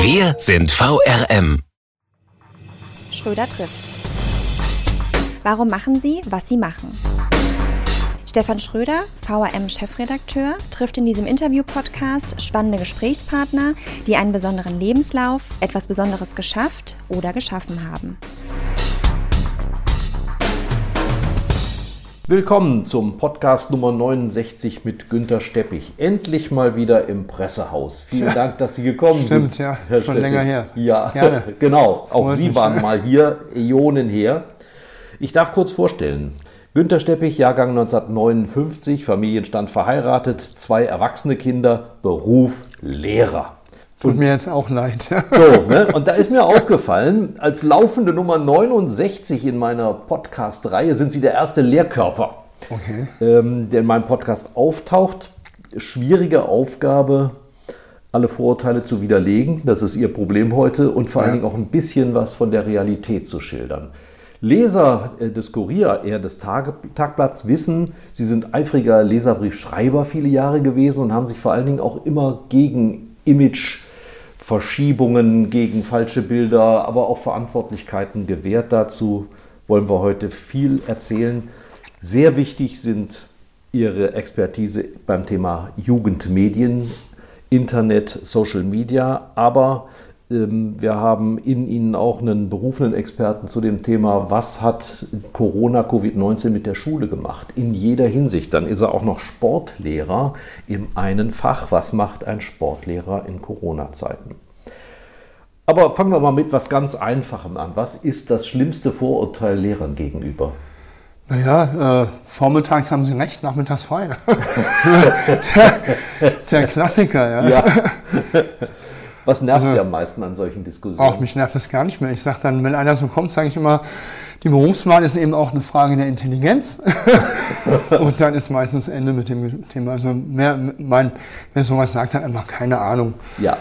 Wir sind VRM. Schröder trifft. Warum machen Sie, was Sie machen? Stefan Schröder, VRM-Chefredakteur, trifft in diesem Interview-Podcast spannende Gesprächspartner, die einen besonderen Lebenslauf, etwas Besonderes geschafft oder geschaffen haben. Willkommen zum Podcast Nummer 69 mit Günter Steppich. Endlich mal wieder im Pressehaus. Vielen Dank, dass Sie gekommen sind. Stimmt, ja. Herr schon Steppich. Länger her. Ja, gerne. Genau. Auch Sie waren mal hier, Äonen her. Ich darf kurz vorstellen. Günter Steppich, Jahrgang 1959, Familienstand verheiratet, 2 erwachsene Kinder, Beruf Lehrer. Tut mir jetzt auch leid. So, ne? Und da ist mir aufgefallen, als laufende Nummer 69 in meiner Podcast-Reihe sind Sie der erste Lehrkörper, der in meinem Podcast auftaucht. Schwierige Aufgabe, alle Vorurteile zu widerlegen, das ist Ihr Problem heute, und vor allen Dingen auch ein bisschen was von der Realität zu schildern. Leser des Kurier, eher des Tagblatts, wissen, Sie sind eifriger Leserbriefschreiber viele Jahre gewesen und haben sich vor allen Dingen auch immer gegen Imageverschiebungen, gegen falsche Bilder, aber auch Verantwortlichkeiten gewährt. Dazu wollen wir heute viel erzählen. Sehr wichtig sind Ihre Expertise beim Thema Jugendmedien, Internet, Social Media, aber wir haben in Ihnen auch einen berufenen Experten zu dem Thema, was hat Corona, Covid-19 mit der Schule gemacht? In jeder Hinsicht. Dann ist er auch noch Sportlehrer im einen Fach. Was macht ein Sportlehrer in Corona-Zeiten? Aber fangen wir mal mit was ganz Einfachem an. Was ist das schlimmste Vorurteil Lehrern gegenüber? Naja, vormittags haben Sie recht, nachmittags frei. der Klassiker, ja. Was nervt Sie am meisten an solchen Diskussionen? Auch mich nervt das gar nicht mehr. Ich sage dann, wenn einer so kommt, sage ich immer, die Berufswahl ist eben auch eine Frage der Intelligenz. Und dann ist meistens Ende mit dem Thema. Also wer sowas sagt, hat einfach keine Ahnung. Ja.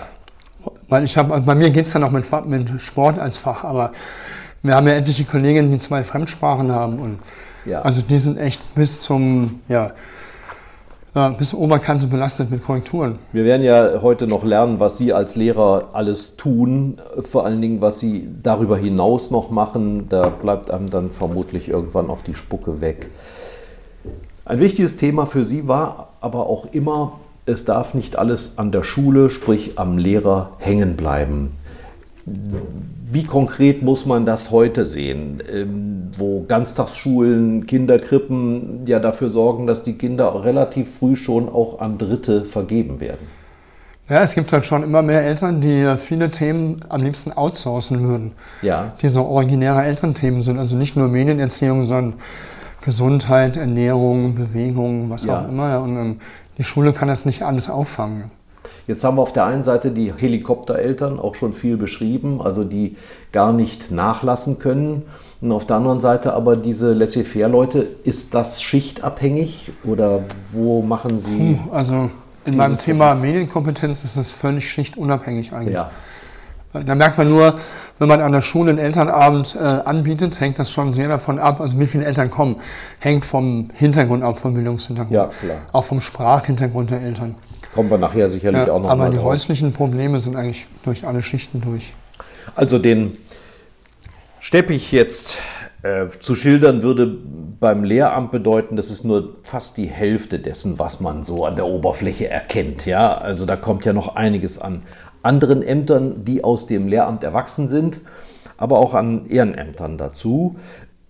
Weil bei mir geht es dann auch mit Sport als Fach, aber wir haben ja etliche Kolleginnen, die 2 Fremdsprachen haben. Und also die sind echt bis zum bis Oberkante belastet mit Korrekturen. Wir werden ja heute noch lernen, was Sie als Lehrer alles tun, vor allen Dingen, was Sie darüber hinaus noch machen. Da bleibt einem dann vermutlich irgendwann auch die Spucke weg. Ein wichtiges Thema für Sie war aber auch immer, es darf nicht alles an der Schule, sprich am Lehrer, hängen bleiben. Wie konkret muss man das heute sehen, wo Ganztagsschulen, Kinderkrippen ja dafür sorgen, dass die Kinder relativ früh schon auch an Dritte vergeben werden? Ja, es gibt halt schon immer mehr Eltern, die viele Themen am liebsten outsourcen würden, die so originäre Elternthemen sind. Also nicht nur Medienerziehung, sondern Gesundheit, Ernährung, Bewegung, was auch immer. Und die Schule kann das nicht alles auffangen. Jetzt haben wir auf der einen Seite die Helikoptereltern auch schon viel beschrieben, also die gar nicht nachlassen können. Und auf der anderen Seite aber diese Laissez-faire-Leute, ist das schichtabhängig oder wo machen Sie? Also in meinem Thema Medienkompetenz ist das völlig schichtunabhängig eigentlich. Ja. Da merkt man nur, wenn man an der Schule einen Elternabend anbietet, hängt das schon sehr davon ab, also wie viele Eltern kommen. Hängt vom Hintergrund ab, vom Bildungshintergrund, ja, klar. Auch vom Sprachhintergrund der Eltern. Kommen wir nachher sicherlich auch noch. Aber die häuslichen Probleme sind eigentlich durch alle Schichten durch. Also den Steppich jetzt zu schildern, würde beim Lehramt bedeuten, das ist nur fast die Hälfte dessen, was man so an der Oberfläche erkennt. Ja? Also da kommt ja noch einiges an anderen Ämtern, die aus dem Lehramt erwachsen sind, aber auch an Ehrenämtern dazu.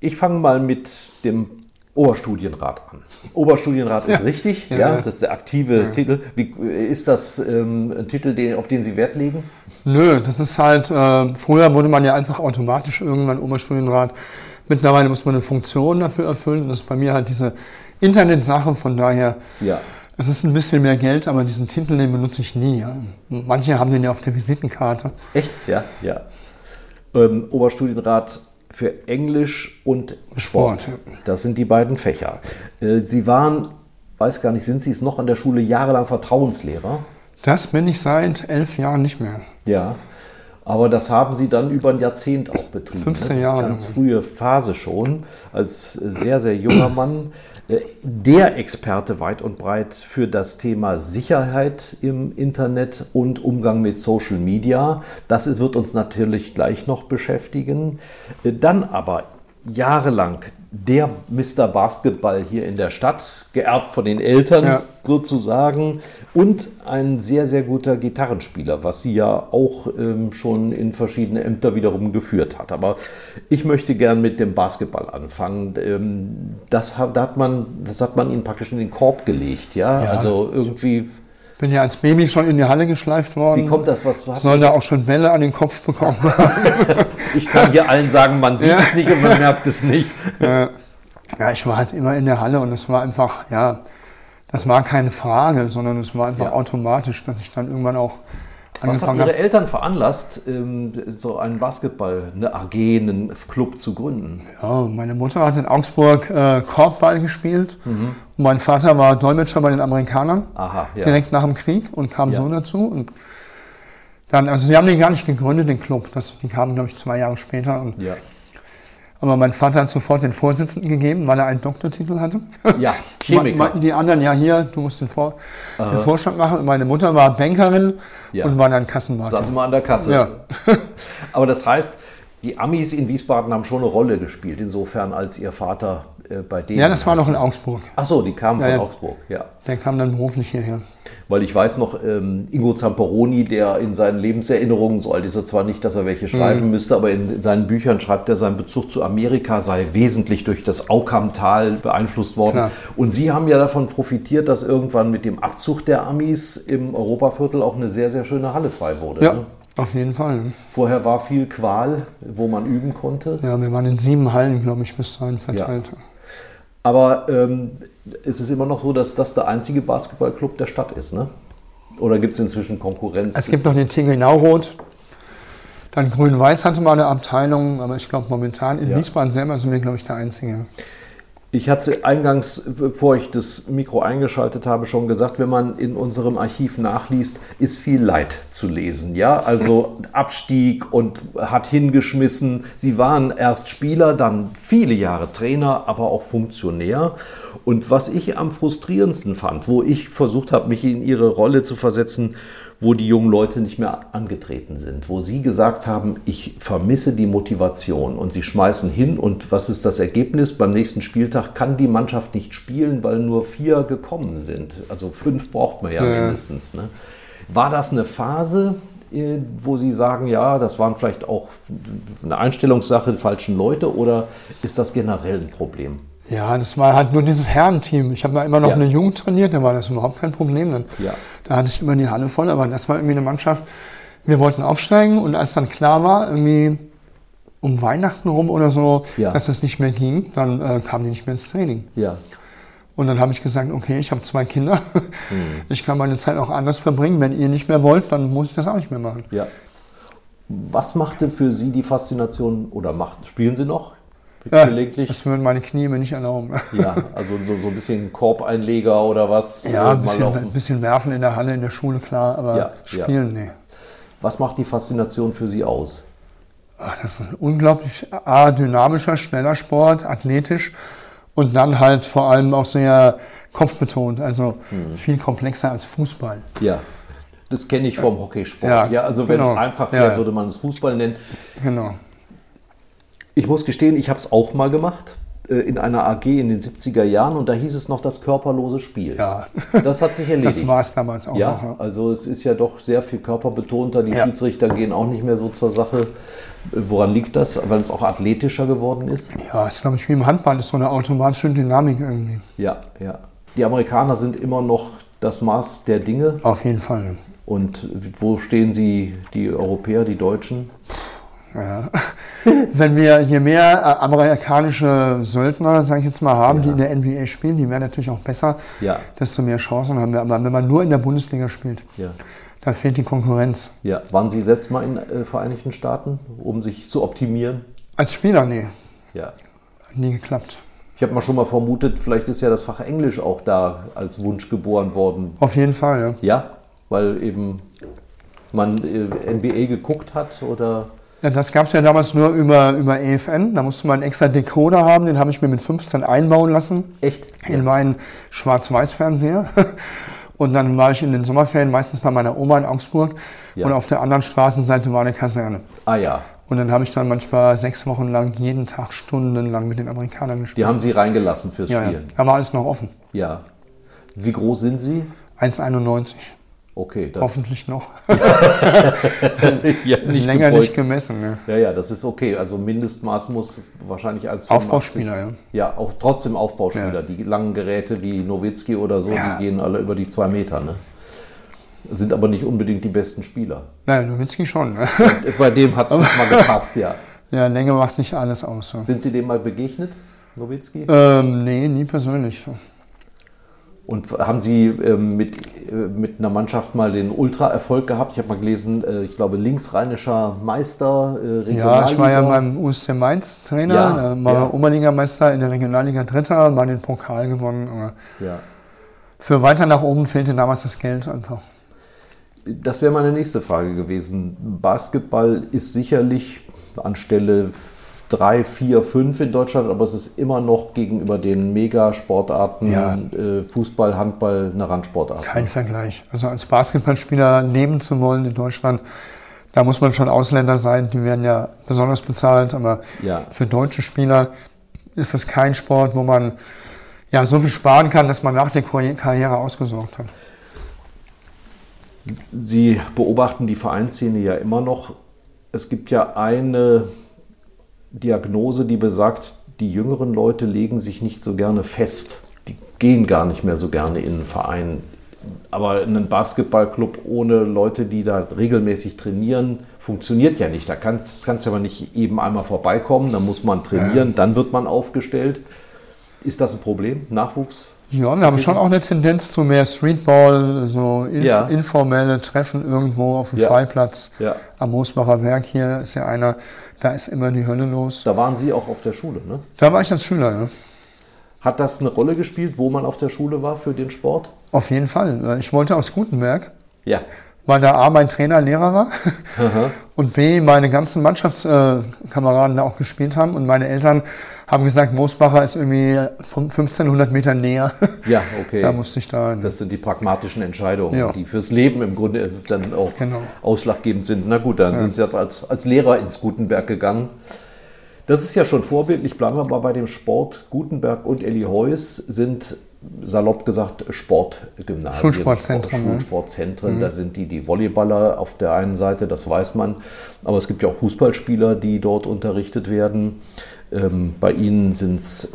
Ich fange mal mit dem Oberstudienrat an. Oberstudienrat ist richtig, das ist der aktive Titel. Wie, ist das ein Titel, auf den Sie Wert legen? Nö, das ist halt, früher wurde man ja einfach automatisch irgendwann Oberstudienrat. Mittlerweile muss man eine Funktion dafür erfüllen. Das ist bei mir halt diese Internetsache, von daher, es ist ein bisschen mehr Geld, aber diesen Titel, den benutze ich nie. Ja. Manche haben den ja auf der Visitenkarte. Echt? Ja, ja. Oberstudienrat für Englisch und Sport. Das sind die beiden Fächer. Sie waren, weiß gar nicht, sind Sie es noch an der Schule jahrelang Vertrauenslehrer? Das bin ich seit 11 Jahren nicht mehr. Ja, aber das haben Sie dann über ein Jahrzehnt auch betrieben. 15 Jahre. Ne? Ganz frühe Phase schon, als sehr, sehr junger Mann. Der Experte weit und breit für das Thema Sicherheit im Internet und Umgang mit Social Media. Das wird uns natürlich gleich noch beschäftigen. Dann aber jahrelang der Mr. Basketball hier in der Stadt, geerbt von den Eltern sozusagen, und ein sehr, sehr guter Gitarrenspieler, was Sie ja auch schon in verschiedene Ämter wiederum geführt hat. Aber ich möchte gern mit dem Basketball anfangen. Das hat man Ihnen praktisch in den Korb gelegt, ja? Also irgendwie... Ich bin ja als Baby schon in die Halle geschleift worden. Wie kommt das? Soll da auch schon Welle an den Kopf bekommen haben? Ich kann hier allen sagen, man sieht es nicht und man merkt es nicht. Ja, ich war halt immer in der Halle und es war einfach, ja, das war keine Frage, sondern es war einfach automatisch, dass ich dann irgendwann auch angefangen habe. Was hat Ihre Eltern veranlasst, so einen Basketball, eine AG, einen Club zu gründen? Ja, meine Mutter hat in Augsburg Korbball gespielt. Mhm. Mein Vater war Dolmetscher bei den Amerikanern, direkt nach dem Krieg, und kam so dazu. Und dann, also sie haben den gar nicht gegründet, den Club. Die kamen, glaube ich, 2 Jahre später. Und aber mein Vater hat sofort den Vorsitzenden gegeben, weil er einen Doktortitel hatte. Ja, Chemiker. Meinten die anderen, ja hier, du musst den Vorstand machen. Und meine Mutter war Bankerin und war dann Kassenwart. Saß immer an der Kasse. Ja. Aber das heißt, die Amis in Wiesbaden haben schon eine Rolle gespielt, insofern als ihr Vater bei denen... Ja, das war noch in Augsburg. Ach so, die kamen von Augsburg, Der kam dann beruflich hierher. Weil ich weiß noch, Ingo Zamperoni, der in seinen Lebenserinnerungen, so alt ist er zwar nicht, dass er welche schreiben müsste, aber in seinen Büchern schreibt er, sein Bezug zu Amerika sei wesentlich durch das Aukamtal beeinflusst worden. Klar. Und Sie haben ja davon profitiert, dass irgendwann mit dem Abzug der Amis im Europaviertel auch eine sehr, sehr schöne Halle frei wurde. Ja. Ne? Auf jeden Fall. Ne? Vorher war viel Qual, wo man üben konnte. Ja, wir waren in 7 Hallen, glaube ich, bis dahin verteilt. Ja. Aber es ist immer noch so, dass das der einzige Basketballclub der Stadt ist, ne? Oder gibt es inzwischen Konkurrenz? Es gibt noch den Tegenaurot, dann Grün-Weiß hatte mal eine Abteilung, aber ich glaube momentan in Wiesbaden selber sind wir, glaube ich, der Einzige. Ich hatte es eingangs, bevor ich das Mikro eingeschaltet habe, schon gesagt, wenn man in unserem Archiv nachliest, ist viel Leid zu lesen. Ja? Also Abstieg und hat hingeschmissen. Sie waren erst Spieler, dann viele Jahre Trainer, aber auch Funktionär. Und was ich am frustrierendsten fand, wo ich versucht habe, mich in Ihre Rolle zu versetzen, wo die jungen Leute nicht mehr angetreten sind, wo sie gesagt haben, ich vermisse die Motivation, und sie schmeißen hin, und was ist das Ergebnis? Beim nächsten Spieltag kann die Mannschaft nicht spielen, weil nur 4 gekommen sind. Also 5 braucht man ja. mindestens. Ne? War das eine Phase, wo Sie sagen, ja, das waren vielleicht auch eine Einstellungssache, die falschen Leute, oder ist das generell ein Problem? Ja, das war halt nur dieses Herrenteam. Ich habe da immer noch eine Jugend trainiert, da war das überhaupt kein Problem. Dann, da hatte ich immer die Halle voll, aber das war irgendwie eine Mannschaft. Wir wollten aufsteigen, und als dann klar war, irgendwie um Weihnachten rum oder so, dass das nicht mehr ging, dann kamen die nicht mehr ins Training. Ja. Und dann habe ich gesagt, okay, ich habe 2 Kinder. Ich kann meine Zeit auch anders verbringen. Wenn ihr nicht mehr wollt, dann muss ich das auch nicht mehr machen. Ja. Was machte für Sie die Faszination, oder spielen Sie noch? Ja, das würden meine Knie mir nicht erlauben. Ja, also so ein bisschen Korbeinleger oder was? Ja, ein bisschen werfen in der Halle, in der Schule, klar, aber spielen, nee. Was macht die Faszination für Sie aus? Ach, das ist ein unglaublich dynamischer, schneller Sport, athletisch, und dann halt vor allem auch sehr kopfbetont, also viel komplexer als Fußball. Ja. Das kenne ich vom Hockeysport. Ja, ja, also wenn es einfach wäre, würde man es Fußball nennen. Genau. Ich muss gestehen, ich habe es auch mal gemacht, in einer AG in den 70er Jahren, und da hieß es noch das körperlose Spiel. Ja. Das hat sich erledigt. Das war es damals auch noch. Ja, also es ist ja doch sehr viel körperbetonter, die Schiedsrichter gehen auch nicht mehr so zur Sache. Woran liegt das? Weil es auch athletischer geworden ist? Ja, ich glaube, wie im Handball, ist so eine automatische Dynamik irgendwie. Ja, ja. Die Amerikaner sind immer noch das Maß der Dinge. Auf jeden Fall. Und wo stehen Sie, die Europäer, die Deutschen? Ja. Wenn wir, je mehr amerikanische Söldner, sage ich jetzt mal, haben, die in der NBA spielen, die werden natürlich auch besser, desto mehr Chancen haben wir. Aber wenn man nur in der Bundesliga spielt, Da fehlt die Konkurrenz. Ja, waren Sie selbst mal in den Vereinigten Staaten, um sich zu optimieren? Als Spieler, nee. Ja. Hat nie geklappt. Ich habe mal schon mal vermutet, vielleicht ist ja das Fach Englisch auch da als Wunsch geboren worden. Auf jeden Fall, ja. Ja, weil eben man NBA geguckt hat oder... Ja, das gab es ja damals nur über EFN. Da musste man einen extra Decoder haben, den habe ich mir mit 15 einbauen lassen. Echt? In meinen Schwarz-Weiß-Fernseher. Und dann war ich in den Sommerferien meistens bei meiner Oma in Augsburg. Ja. Und auf der anderen Straßenseite war eine Kaserne. Ah ja. Und dann habe ich dann manchmal 6 Wochen lang, jeden Tag stundenlang mit den Amerikanern gespielt. Die haben Sie reingelassen fürs Spielen? Ja, da war alles noch offen. Ja. Wie groß sind Sie? 1,91. Okay, das hoffentlich noch. Ja, nicht länger gebräucht. Nicht gemessen. Ne? Ja, ja, das ist okay. Also Mindestmaß muss wahrscheinlich als 85. Aufbauspieler, ja. Ja, auch trotzdem Aufbauspieler. Ja. Die langen Geräte wie Nowitzki oder so, ja, die gehen alle über die 2 Meter. Ne? Sind aber nicht unbedingt die besten Spieler. Nein, Nowitzki schon. Ne? Bei dem hat es mal gepasst, ja. Ja, Länge macht nicht alles aus. Ja. Sind Sie dem mal begegnet, Nowitzki? Nee, nie persönlich. Und haben Sie mit einer Mannschaft mal den Ultra-Erfolg gehabt? Ich habe mal gelesen, ich glaube, linksrheinischer Meister, Regionalliga. Ja, ich war ja beim USC Mainz Trainer, ja, war ja Oberligameister, in der Regionalliga Dritter, mal den Pokal gewonnen. Ja. Für weiter nach oben fehlte damals das Geld einfach. Das wäre meine nächste Frage gewesen. Basketball ist sicherlich anstelle 3, 4, 5 in Deutschland, aber es ist immer noch gegenüber den Mega-Sportarten, ja, Fußball, Handball, eine Randsportart. Kein Vergleich. Also als Basketballspieler leben zu wollen in Deutschland, da muss man schon Ausländer sein, die werden ja besonders bezahlt, aber ja, für deutsche Spieler ist das kein Sport, wo man ja so viel sparen kann, dass man nach der Karriere ausgesorgt hat. Sie beobachten die Vereinsszene ja immer noch. Es gibt ja eine Diagnose, die besagt, die jüngeren Leute legen sich nicht so gerne fest. Die gehen gar nicht mehr so gerne in einen Verein. Aber ein Basketballclub ohne Leute, die da regelmäßig trainieren, funktioniert ja nicht. Da kannst du aber nicht eben einmal vorbeikommen, dann muss man trainieren, dann wird man aufgestellt. Ist das ein Problem? Nachwuchs? Ja, wir haben schon auch eine Tendenz zu mehr Streetball, so informelle Treffen irgendwo auf dem Freiplatz. Ja. Am Moosbacher Werk hier ist ja einer, da ist immer die Hölle los. Da waren Sie auch auf der Schule, ne? Da war ich als Schüler, ja. Hat das eine Rolle gespielt, wo man auf der Schule war für den Sport? Auf jeden Fall. Ich wollte aus Gutenberg, ja, weil da A, mein Trainer Lehrer war, aha, und B, meine ganzen Mannschaftskameraden da auch gespielt haben und meine Eltern haben gesagt, Moosbacher ist irgendwie 1500 Meter näher. Ja, okay. Da musste ich da hin. Das sind die pragmatischen Entscheidungen, ja, die fürs Leben im Grunde dann auch ausschlaggebend sind. Na gut, dann sind Sie jetzt als Lehrer ins Gutenberg gegangen. Das ist ja schon vorbildlich. Bleiben wir mal bei dem Sport. Gutenberg und Elli Heuss sind, salopp gesagt, Sportgymnasien. Schulsportzentren. Schulsportzentren. Mhm. Da sind die Volleyballer auf der einen Seite, das weiß man. Aber es gibt ja auch Fußballspieler, die dort unterrichtet werden. Bei Ihnen sind es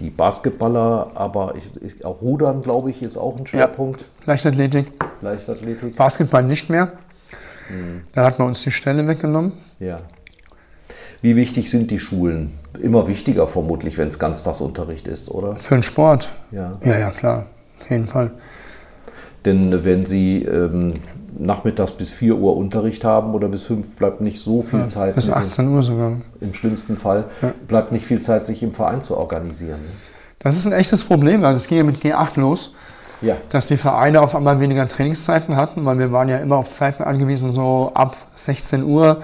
die Basketballer, aber auch Rudern, glaube ich, ist auch ein Schwerpunkt. Ja, Leichtathletik. Basketball nicht mehr. Mhm. Da hat man uns die Stelle weggenommen. Ja. Wie wichtig sind die Schulen? Immer wichtiger vermutlich, wenn es Ganztagsunterricht ist, oder? Für den Sport? Ja. Ja, klar. Auf jeden Fall. Denn wenn Sie nachmittags bis 4 Uhr Unterricht haben oder bis 5 bleibt nicht so viel Zeit. Bis 18 Uhr sogar. Im schlimmsten Fall bleibt nicht viel Zeit, sich im Verein zu organisieren. Das ist ein echtes Problem. Also das ging ja mit G8 los, dass die Vereine auf einmal weniger Trainingszeiten hatten, weil wir waren ja immer auf Zeiten angewiesen, so ab 16 Uhr,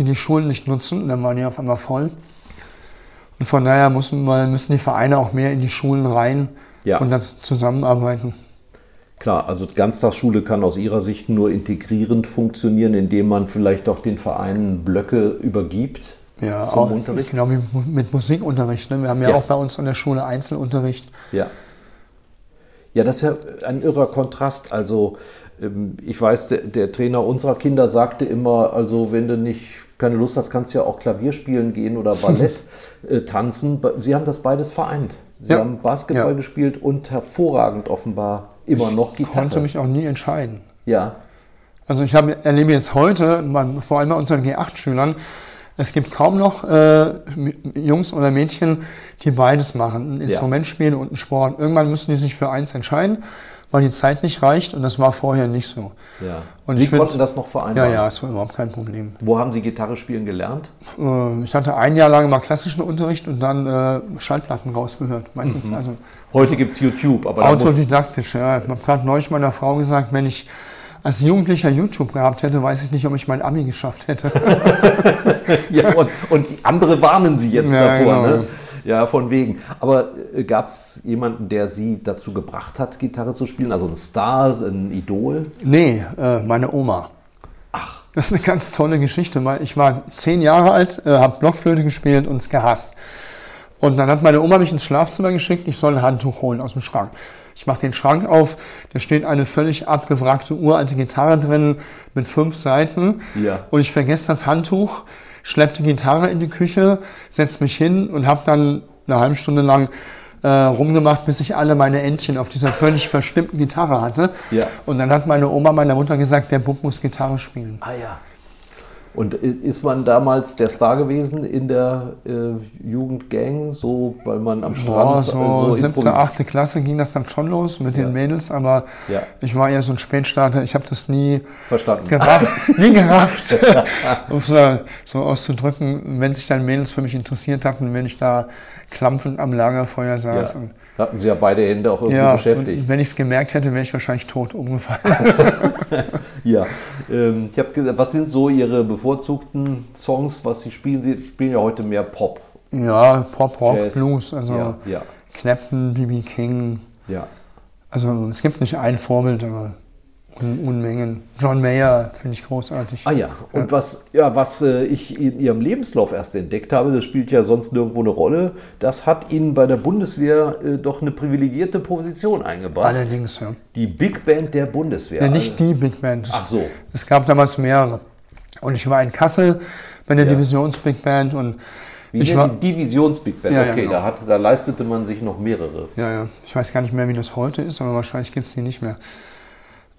die Schulen nicht nutzen. Und dann waren die auf einmal voll. Und von daher müssen die Vereine auch mehr in die Schulen rein und dann zusammenarbeiten. Klar, also Ganztagsschule kann aus Ihrer Sicht nur integrierend funktionieren, indem man vielleicht auch den Vereinen Blöcke übergibt zum Unterricht. Genau, wie mit Musikunterricht. Ne? Wir haben ja auch bei uns an der Schule Einzelunterricht. Ja. Ja, das ist ja ein irrer Kontrast. Also ich weiß, der Trainer unserer Kinder sagte immer, also wenn du keine Lust hast, kannst du ja auch Klavier spielen gehen oder Ballett tanzen. Sie haben das beides vereint. Sie haben Basketball gespielt und hervorragend offenbar immer noch Gitarre. Ich konnte mich auch nie entscheiden. Ja. Also ich erlebe jetzt heute, vor allem bei unseren G8-Schülern, es gibt kaum noch Jungs oder Mädchen, die beides machen. Ein Instrument spielen und einen Sport. Irgendwann müssen die sich für eins entscheiden. weil die Zeit nicht reicht und das war vorher nicht so. Ja. Und Sie konnten das noch vereinbaren? Ja, es war überhaupt kein Problem. Wo haben Sie Gitarre spielen gelernt? Ich hatte ein Jahr lang mal klassischen Unterricht und dann Schallplatten rausgehört. Meistens, also, heute gibt es YouTube. Autodidaktisch, ja. Ich habe gerade neulich meiner Frau gesagt, wenn ich als Jugendlicher YouTube gehabt hätte, weiß ich nicht, ob ich mein Abi geschafft hätte. Ja, und andere warnen Sie jetzt davor, genau. Ne? Ja, von wegen. Aber gab es jemanden, der Sie dazu gebracht hat, Gitarre zu spielen? Also ein Star, ein Idol? Nee, meine Oma. Ach. Das ist eine ganz tolle Geschichte. Ich war 10 Jahre alt, habe Blockflöte gespielt und es gehasst. Und dann hat meine Oma mich ins Schlafzimmer geschickt, ich soll ein Handtuch holen aus dem Schrank. Ich mache den Schrank auf, da steht eine völlig abgewrackte, uralte Gitarre drin mit 5 Saiten. Ja. Und ich vergesse das Handtuch, schleppe die Gitarre in die Küche, setze mich hin und habe dann eine halbe Stunde lang rumgemacht, bis ich alle meine Entchen auf dieser völlig verstimmten Gitarre hatte. Ja. Und dann hat meine Oma meiner Mutter gesagt, der Bub muss Gitarre spielen. Ah ja. Und ist man damals der Star gewesen in der Jugendgang, so, weil man am Strand... Ja, so 7., 8. Klasse ging das dann schon los mit den Mädels, aber ich war eher so ein Spätstarter, ich habe das nie gerafft, um es so auszudrücken, wenn sich dann Mädels für mich interessiert hatten, wenn ich da klampfend am Lagerfeuer saß. Ja. Da hatten Sie ja beide Hände auch irgendwie beschäftigt. Und wenn ich es gemerkt hätte, wäre ich wahrscheinlich tot umgefallen. Ja. Ich habe gesagt, was sind so Ihre bevorzugten Songs, was Sie spielen? Sie spielen ja heute mehr Pop. Ja, Pop, Rock, Jazz, Blues. Also Clapton, B.B. King. Ja. Also es gibt nicht ein Vorbild, aber Unmengen. John Mayer finde ich großartig. Ah ja, und was ich in Ihrem Lebenslauf erst entdeckt habe, das spielt ja sonst nirgendwo eine Rolle, das hat Ihnen bei der Bundeswehr doch eine privilegierte Position eingebracht. Allerdings, ja. Die Big Band der Bundeswehr. Ja, nicht die Big Band. Ach so. Es gab damals mehrere. Und ich war in Kassel bei der Divisions-Big Band und die Divisions-Big Band, okay, genau. Da leistete man sich noch mehrere. Ja, ja. Ich weiß gar nicht mehr, wie das heute ist, aber wahrscheinlich gibt es die nicht mehr.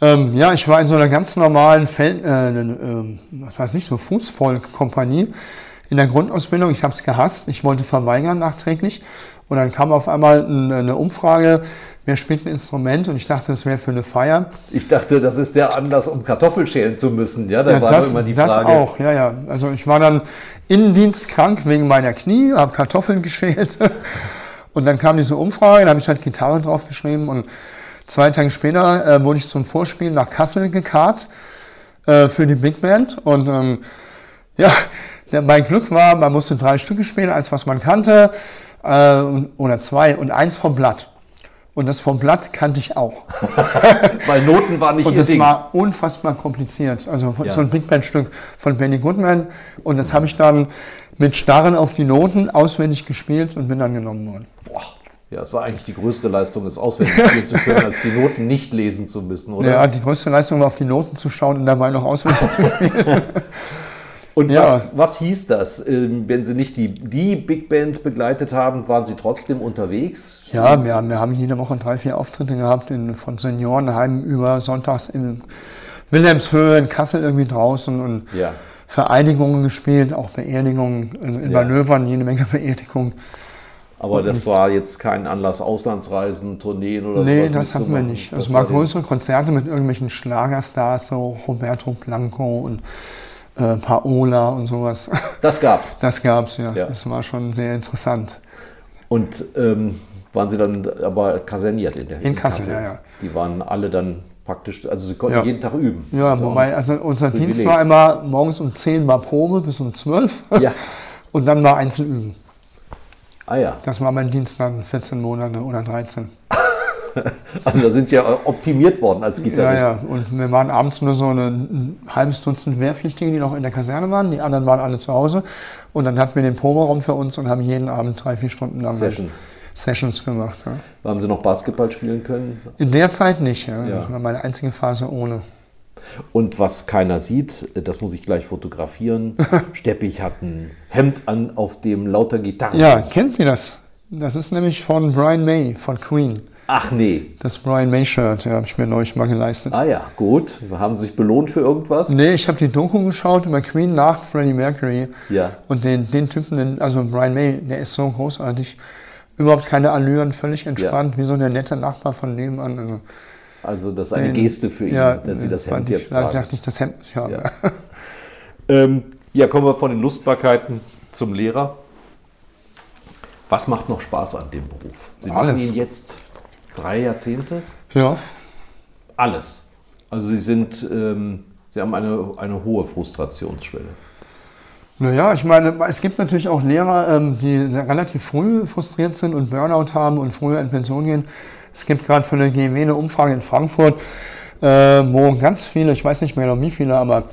Ja, ich war in so einer ganz normalen Fußvolk-Kompanie in der Grundausbildung. Ich habe es gehasst, ich wollte verweigern nachträglich. Und dann kam auf einmal eine Umfrage, wer spielt ein Instrument? Und ich dachte, das wäre für eine Feier. Ich dachte, das ist der Anlass, um Kartoffeln schälen zu müssen. Ja, da war immer die Frage. Das auch, ja. Also ich war dann innendienstkrank wegen meiner Knie, habe Kartoffeln geschält. Und dann kam diese Umfrage, da habe ich halt Gitarre draufgeschrieben und 2 Tage später wurde ich zum Vorspiel nach Kassel gekarrt für die Big Band. Und mein Glück war, man musste 3 Stücke spielen, eins, was man kannte, oder 2 und eins vom Blatt. Und das vom Blatt kannte ich auch. Weil Noten waren nicht ihr Ding. Und das war unfassbar kompliziert. Also so ein Big Band-Stück von Benny Goodman. Und das habe ich dann mit Starren auf die Noten auswendig gespielt und bin dann genommen worden. Boah. Ja, es war eigentlich die größere Leistung, es auswendig spielen zu können, als die Noten nicht lesen zu müssen, oder? Ja, die größte Leistung war, auf die Noten zu schauen und dabei noch auswendig zu spielen. Und was hieß das? Wenn Sie nicht die Big Band begleitet haben, waren Sie trotzdem unterwegs? Ja, wir haben jede Woche 3, 4 Auftritte gehabt, von Seniorenheimen über sonntags in Wilhelmshöhe, in Kassel irgendwie draußen und Vereinigungen gespielt, auch Beerdigungen, also in Manövern jede Menge Beerdigungen. Aber das war jetzt kein Anlass, Auslandsreisen, Tourneen oder so? Nee, das hatten wir nicht. Es waren größere Konzerte mit irgendwelchen Schlagerstars, so Roberto Blanco und Paola und sowas. Das gab's? Das gab's, ja. Das war schon sehr interessant. Und waren Sie dann aber kaserniert in der Kassel? Ja. Die waren alle dann praktisch, also Sie konnten jeden Tag üben? Ja, wobei, also unser Dienst war immer, morgens um 10 war Probe bis um 12 und dann war Einzelüben. Ah ja. Das war mein Dienst dann 14 Monate oder 13. Also da sind ja optimiert worden als Gitarrist. Ja, und wir waren abends nur so ein halbes Dutzend Wehrpflichtige, die noch in der Kaserne waren. Die anderen waren alle zu Hause. Und dann hatten wir den Proberaum für uns und haben jeden Abend 3, 4 Stunden lang Sessions gemacht. Ja. Haben Sie noch Basketball spielen können? In der Zeit nicht. Ja. Das war meine einzige Phase ohne. Und was keiner sieht, das muss ich gleich fotografieren, Steppich hat ein Hemd an, auf dem lauter Gitarren. Ja, kennen Sie das? Das ist nämlich von Brian May, von Queen. Ach nee. Das Brian May-Shirt, habe ich mir neulich mal geleistet. Ah ja, gut. Haben Sie sich belohnt für irgendwas? Nee, ich habe die Doku geschaut über Queen nach Freddie Mercury. Ja. Und den Typen, also Brian May, der ist so großartig. Überhaupt keine Allüren, völlig entspannt, wie so der nette Nachbar von nebenan. Also Also das ist eine Geste für ihn, ja, dass sie das Hemd jetzt tragen. Ich dachte nicht, das Hemd muss ich haben. Ja. Ja, kommen wir von den Lustbarkeiten zum Lehrer. Was macht noch Spaß an dem Beruf? Sie machen ihn jetzt 3 Jahrzehnte? Ja. Alles. Also Sie haben eine hohe Frustrationsschwelle. Naja, ich meine, es gibt natürlich auch Lehrer, die relativ früh frustriert sind und Burnout haben und früher in Pension gehen. Es gibt gerade von der GMW eine Umfrage in Frankfurt, wo ganz viele, ich weiß nicht mehr noch wie viele, aber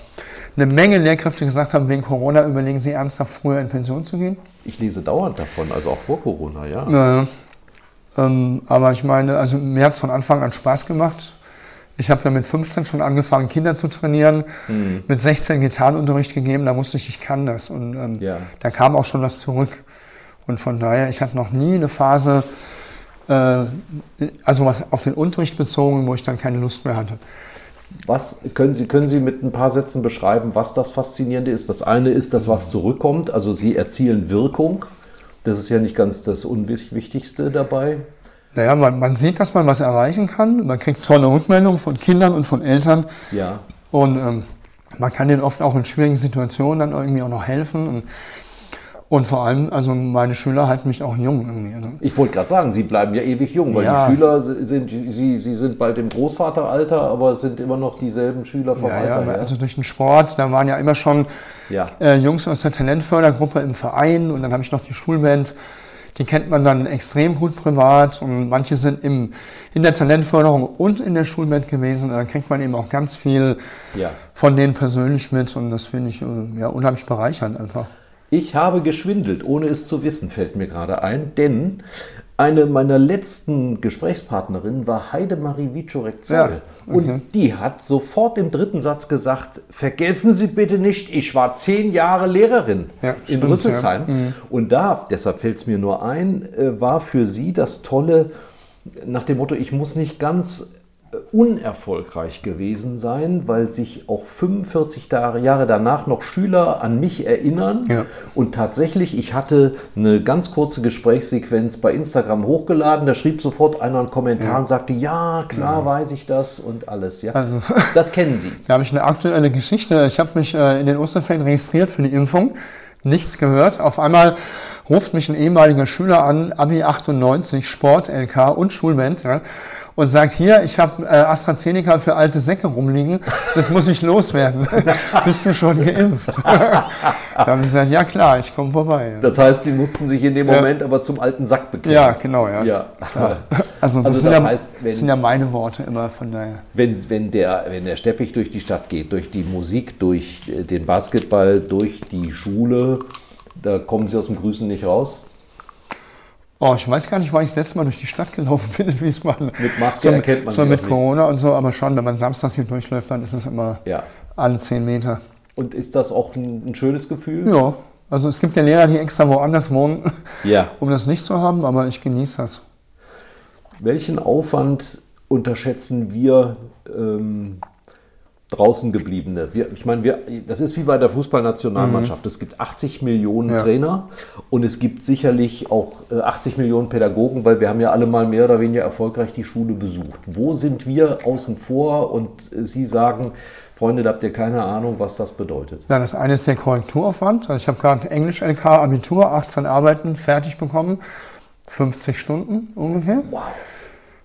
eine Menge Lehrkräfte gesagt haben, wegen Corona überlegen sie ernsthaft, früher in Pension zu gehen. Ich lese dauernd davon, also auch vor Corona, ja. Naja. Aber ich meine, also mir hat es von Anfang an Spaß gemacht. Ich habe ja mit 15 schon angefangen, Kinder zu trainieren, mit 16 Gitarrenunterricht gegeben, da wusste ich kann das. Und da kam auch schon was zurück. Und von daher, ich hatte noch nie eine Phase, also was auf den Unterricht bezogen, wo ich dann keine Lust mehr hatte. Was können Sie mit ein paar Sätzen beschreiben, was das Faszinierende ist? Das eine ist, dass was zurückkommt, also Sie erzielen Wirkung. Das ist ja nicht ganz das Unwichtigste dabei. Naja, man sieht, dass man was erreichen kann. Man kriegt tolle Rückmeldungen von Kindern und von Eltern. Ja. Und man kann denen oft auch in schwierigen Situationen dann irgendwie auch noch helfen. Und vor allem, also meine Schüler halten mich auch jung irgendwie. Also ich wollte gerade sagen, sie bleiben ja ewig jung, weil ja. Die Schüler sind, sie sind bald im Großvateralter, aber es sind immer noch dieselben Schüler vom Alter. Ja, also durch den Sport, da waren ja immer schon Jungs aus der Talentfördergruppe im Verein und dann habe ich noch die Schulband, die kennt man dann extrem gut privat und manche sind in der Talentförderung und in der Schulband gewesen. Da kriegt man eben auch ganz viel von denen persönlich mit und das finde ich unheimlich bereichernd einfach. Ich habe geschwindelt, ohne es zu wissen, fällt mir gerade ein, denn eine meiner letzten Gesprächspartnerinnen war Heidemarie Wieczorek-Zeil. Ja, okay. Und die hat sofort im 3. Satz gesagt, vergessen Sie bitte nicht, ich war 10 Jahre Lehrerin in Rüsselsheim. Ja. Mhm. Und da, deshalb fällt es mir nur ein, war für sie das Tolle, nach dem Motto, ich muss nicht ganz unerfolgreich gewesen sein, weil sich auch 45 Jahre danach noch Schüler an mich erinnern. Ja. Und tatsächlich, ich hatte eine ganz kurze Gesprächssequenz bei Instagram hochgeladen, da schrieb sofort einer einen Kommentar und sagte, ja, klar weiß ich das und alles. Ja. Also, das kennen Sie. Da habe ich eine aktuelle Geschichte. Ich habe mich in den Osterferien registriert für die Impfung, nichts gehört. Auf einmal ruft mich ein ehemaliger Schüler an, Abi 98, Sport, LK und Schulband, und sagt, hier, ich habe AstraZeneca für alte Säcke rumliegen, das muss ich loswerden. Bist du schon geimpft? Da habe ich gesagt, ja klar, ich komme vorbei. Ja. Das heißt, Sie mussten sich in dem Moment aber zum alten Sack bekennen. Ja, genau. Ja. Das sind ja meine Worte immer von daher. Wenn der Steppich durch die Stadt geht, durch die Musik, durch den Basketball, durch die Schule, da kommen Sie aus dem Grüßen nicht raus? Oh, ich weiß gar nicht, wann ich das letzte Mal durch die Stadt gelaufen bin in Wiesbaden. Mit Maske erkennt man nicht. So mit Corona und so, aber schon, wenn man samstags hier durchläuft, dann ist es immer alle 10 Meter. Und ist das auch ein schönes Gefühl? Ja, also es gibt ja Lehrer, die extra woanders wohnen, um das nicht zu haben, aber ich genieße das. Welchen Aufwand unterschätzen wir draußen Gebliebene? Das ist wie bei der Fußballnationalmannschaft. Es gibt 80 Millionen Trainer und es gibt sicherlich auch 80 Millionen Pädagogen, weil wir haben ja alle mal mehr oder weniger erfolgreich die Schule besucht. Wo sind wir außen vor und Sie sagen, Freunde, da habt ihr keine Ahnung, was das bedeutet? Ja, das eine ist der Korrekturaufwand. Also ich habe gerade Englisch-LK, Abitur, 18 Arbeiten fertig bekommen, 50 Stunden ungefähr. Wow.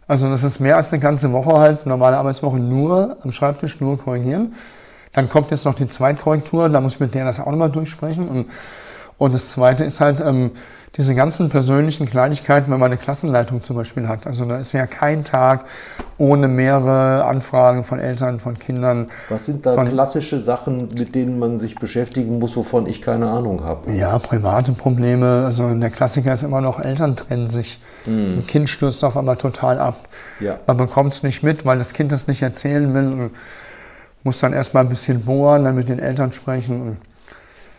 Also das ist mehr als eine ganze Woche halt, normale Arbeitswoche nur am Schreibtisch, nur korrigieren. Dann kommt jetzt noch die Zweitkorrektur, da muss ich mit der das auch nochmal durchsprechen. Und das Zweite ist halt diese ganzen persönlichen Kleinigkeiten, wenn man eine Klassenleitung zum Beispiel hat. Also da ist ja kein Tag ohne mehrere Anfragen von Eltern, von Kindern. Was sind da klassische Sachen, mit denen man sich beschäftigen muss, wovon ich keine Ahnung habe? Ja, private Probleme. Also der Klassiker ist immer noch, Eltern trennen sich. Ein Kind stürzt auf einmal total ab. Ja. Man bekommt es nicht mit, weil das Kind das nicht erzählen will. Und muss dann erstmal ein bisschen bohren, dann mit den Eltern sprechen.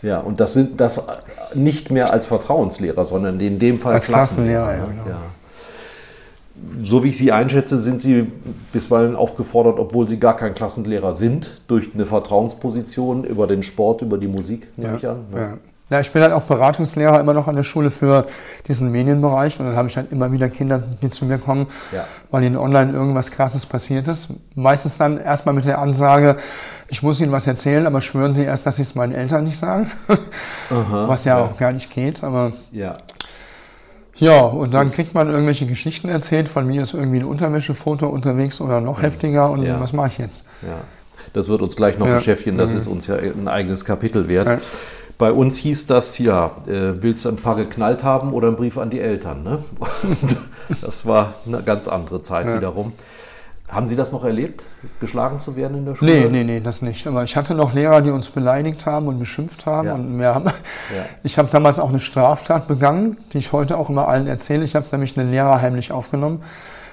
Ja, und das sind das nicht mehr als Vertrauenslehrer, sondern in dem Fall als Klassenlehrer. Ja, genau. So wie ich Sie einschätze, sind Sie bisweilen auch gefordert, obwohl Sie gar kein Klassenlehrer sind, durch eine Vertrauensposition über den Sport, über die Musik, nehme ich an. Ja. Na, ich bin halt auch Beratungslehrer immer noch an der Schule für diesen Medienbereich und dann habe ich halt immer wieder Kinder, die zu mir kommen, ja, weil ihnen online irgendwas Krasses passiert ist. Meistens dann erstmal mit der Ansage, ich muss ihnen was erzählen, aber schwören sie erst, dass sie es meinen Eltern nicht sagen, aha, was ja, ja auch gar nicht geht, aber... Ja. Ja, und dann kriegt man irgendwelche Geschichten erzählt, von mir ist irgendwie ein Unterwäschefoto unterwegs oder noch heftiger und ja, was mache ich jetzt? Ja. Das wird uns gleich noch ja beschäftigen, das ist uns ja ein eigenes Kapitel wert. Ja. Bei uns hieß das, ja, willst du ein paar geknallt haben oder einen Brief an die Eltern? Ne? Das war eine ganz andere Zeit ja wiederum. Haben Sie das noch erlebt, geschlagen zu werden in der Schule? Nee, das nicht. Aber ich hatte noch Lehrer, die uns beleidigt haben und beschimpft haben. Ja. Und wir haben, ja, ich habe damals auch eine Straftat begangen, die ich heute auch immer allen erzähle. Ich habe nämlich einen Lehrer heimlich aufgenommen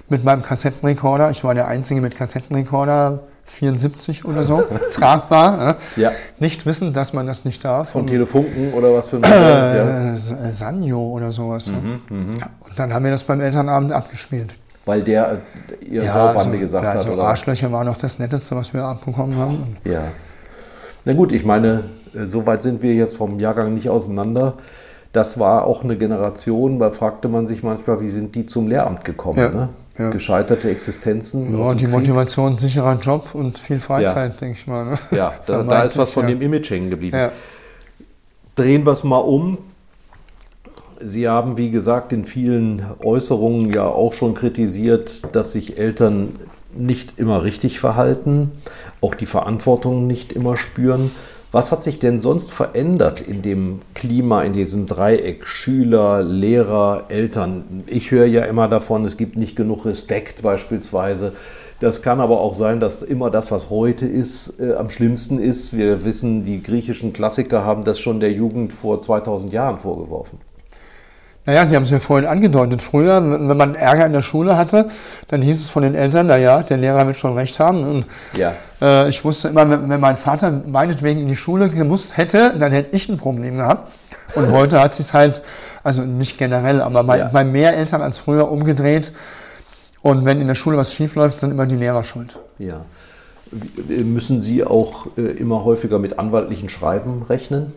mit meinem Kassettenrekorder. Ich war der Einzige mit Kassettenrekorder, 74 oder so, tragbar. Ja. Nicht wissend, dass man das nicht darf. Von Telefunken oder was für ein... ja. Sanyo oder sowas. Mhm, ja. Und dann haben wir das beim Elternabend abgespielt. Weil der ihr ja Saubande so gesagt hat, so oder? Arschlöcher war noch das Netteste, was wir abbekommen haben. Ja. Na gut, ich meine, so weit sind wir jetzt vom Jahrgang nicht auseinander. Das war auch eine Generation, da fragte man sich manchmal, wie sind die zum Lehramt gekommen? Ja. Ne? Ja. Gescheiterte Existenzen. Ja, und die Motivation, sicherer Job und viel Freizeit, ja, denke ich mal. Ne? Ja, da ist was von ja dem Image hängen geblieben. Ja. Drehen wir es mal um. Sie haben, wie gesagt, in vielen Äußerungen ja auch schon kritisiert, dass sich Eltern nicht immer richtig verhalten, auch die Verantwortung nicht immer spüren. Was hat sich denn sonst verändert in dem Klima, in diesem Dreieck Schüler, Lehrer, Eltern? Ich höre ja immer davon, es gibt nicht genug Respekt beispielsweise. Das kann aber auch sein, dass immer das, was heute ist, am schlimmsten ist. Wir wissen, die griechischen Klassiker haben das schon der Jugend vor 2000 Jahren vorgeworfen. Naja, Sie haben es ja vorhin angedeutet. Früher, wenn man Ärger in der Schule hatte, dann hieß es von den Eltern, naja, der Lehrer wird schon recht haben. Und ja. Ich wusste immer, wenn mein Vater meinetwegen in die Schule gemusst hätte, dann hätte ich ein Problem gehabt. Und heute hat sich's halt, also nicht generell, aber bei mehr Eltern als früher umgedreht. Und wenn in der Schule was schief läuft, sind immer die Lehrer schuld. Ja. Müssen Sie auch immer häufiger mit anwaltlichen Schreiben rechnen?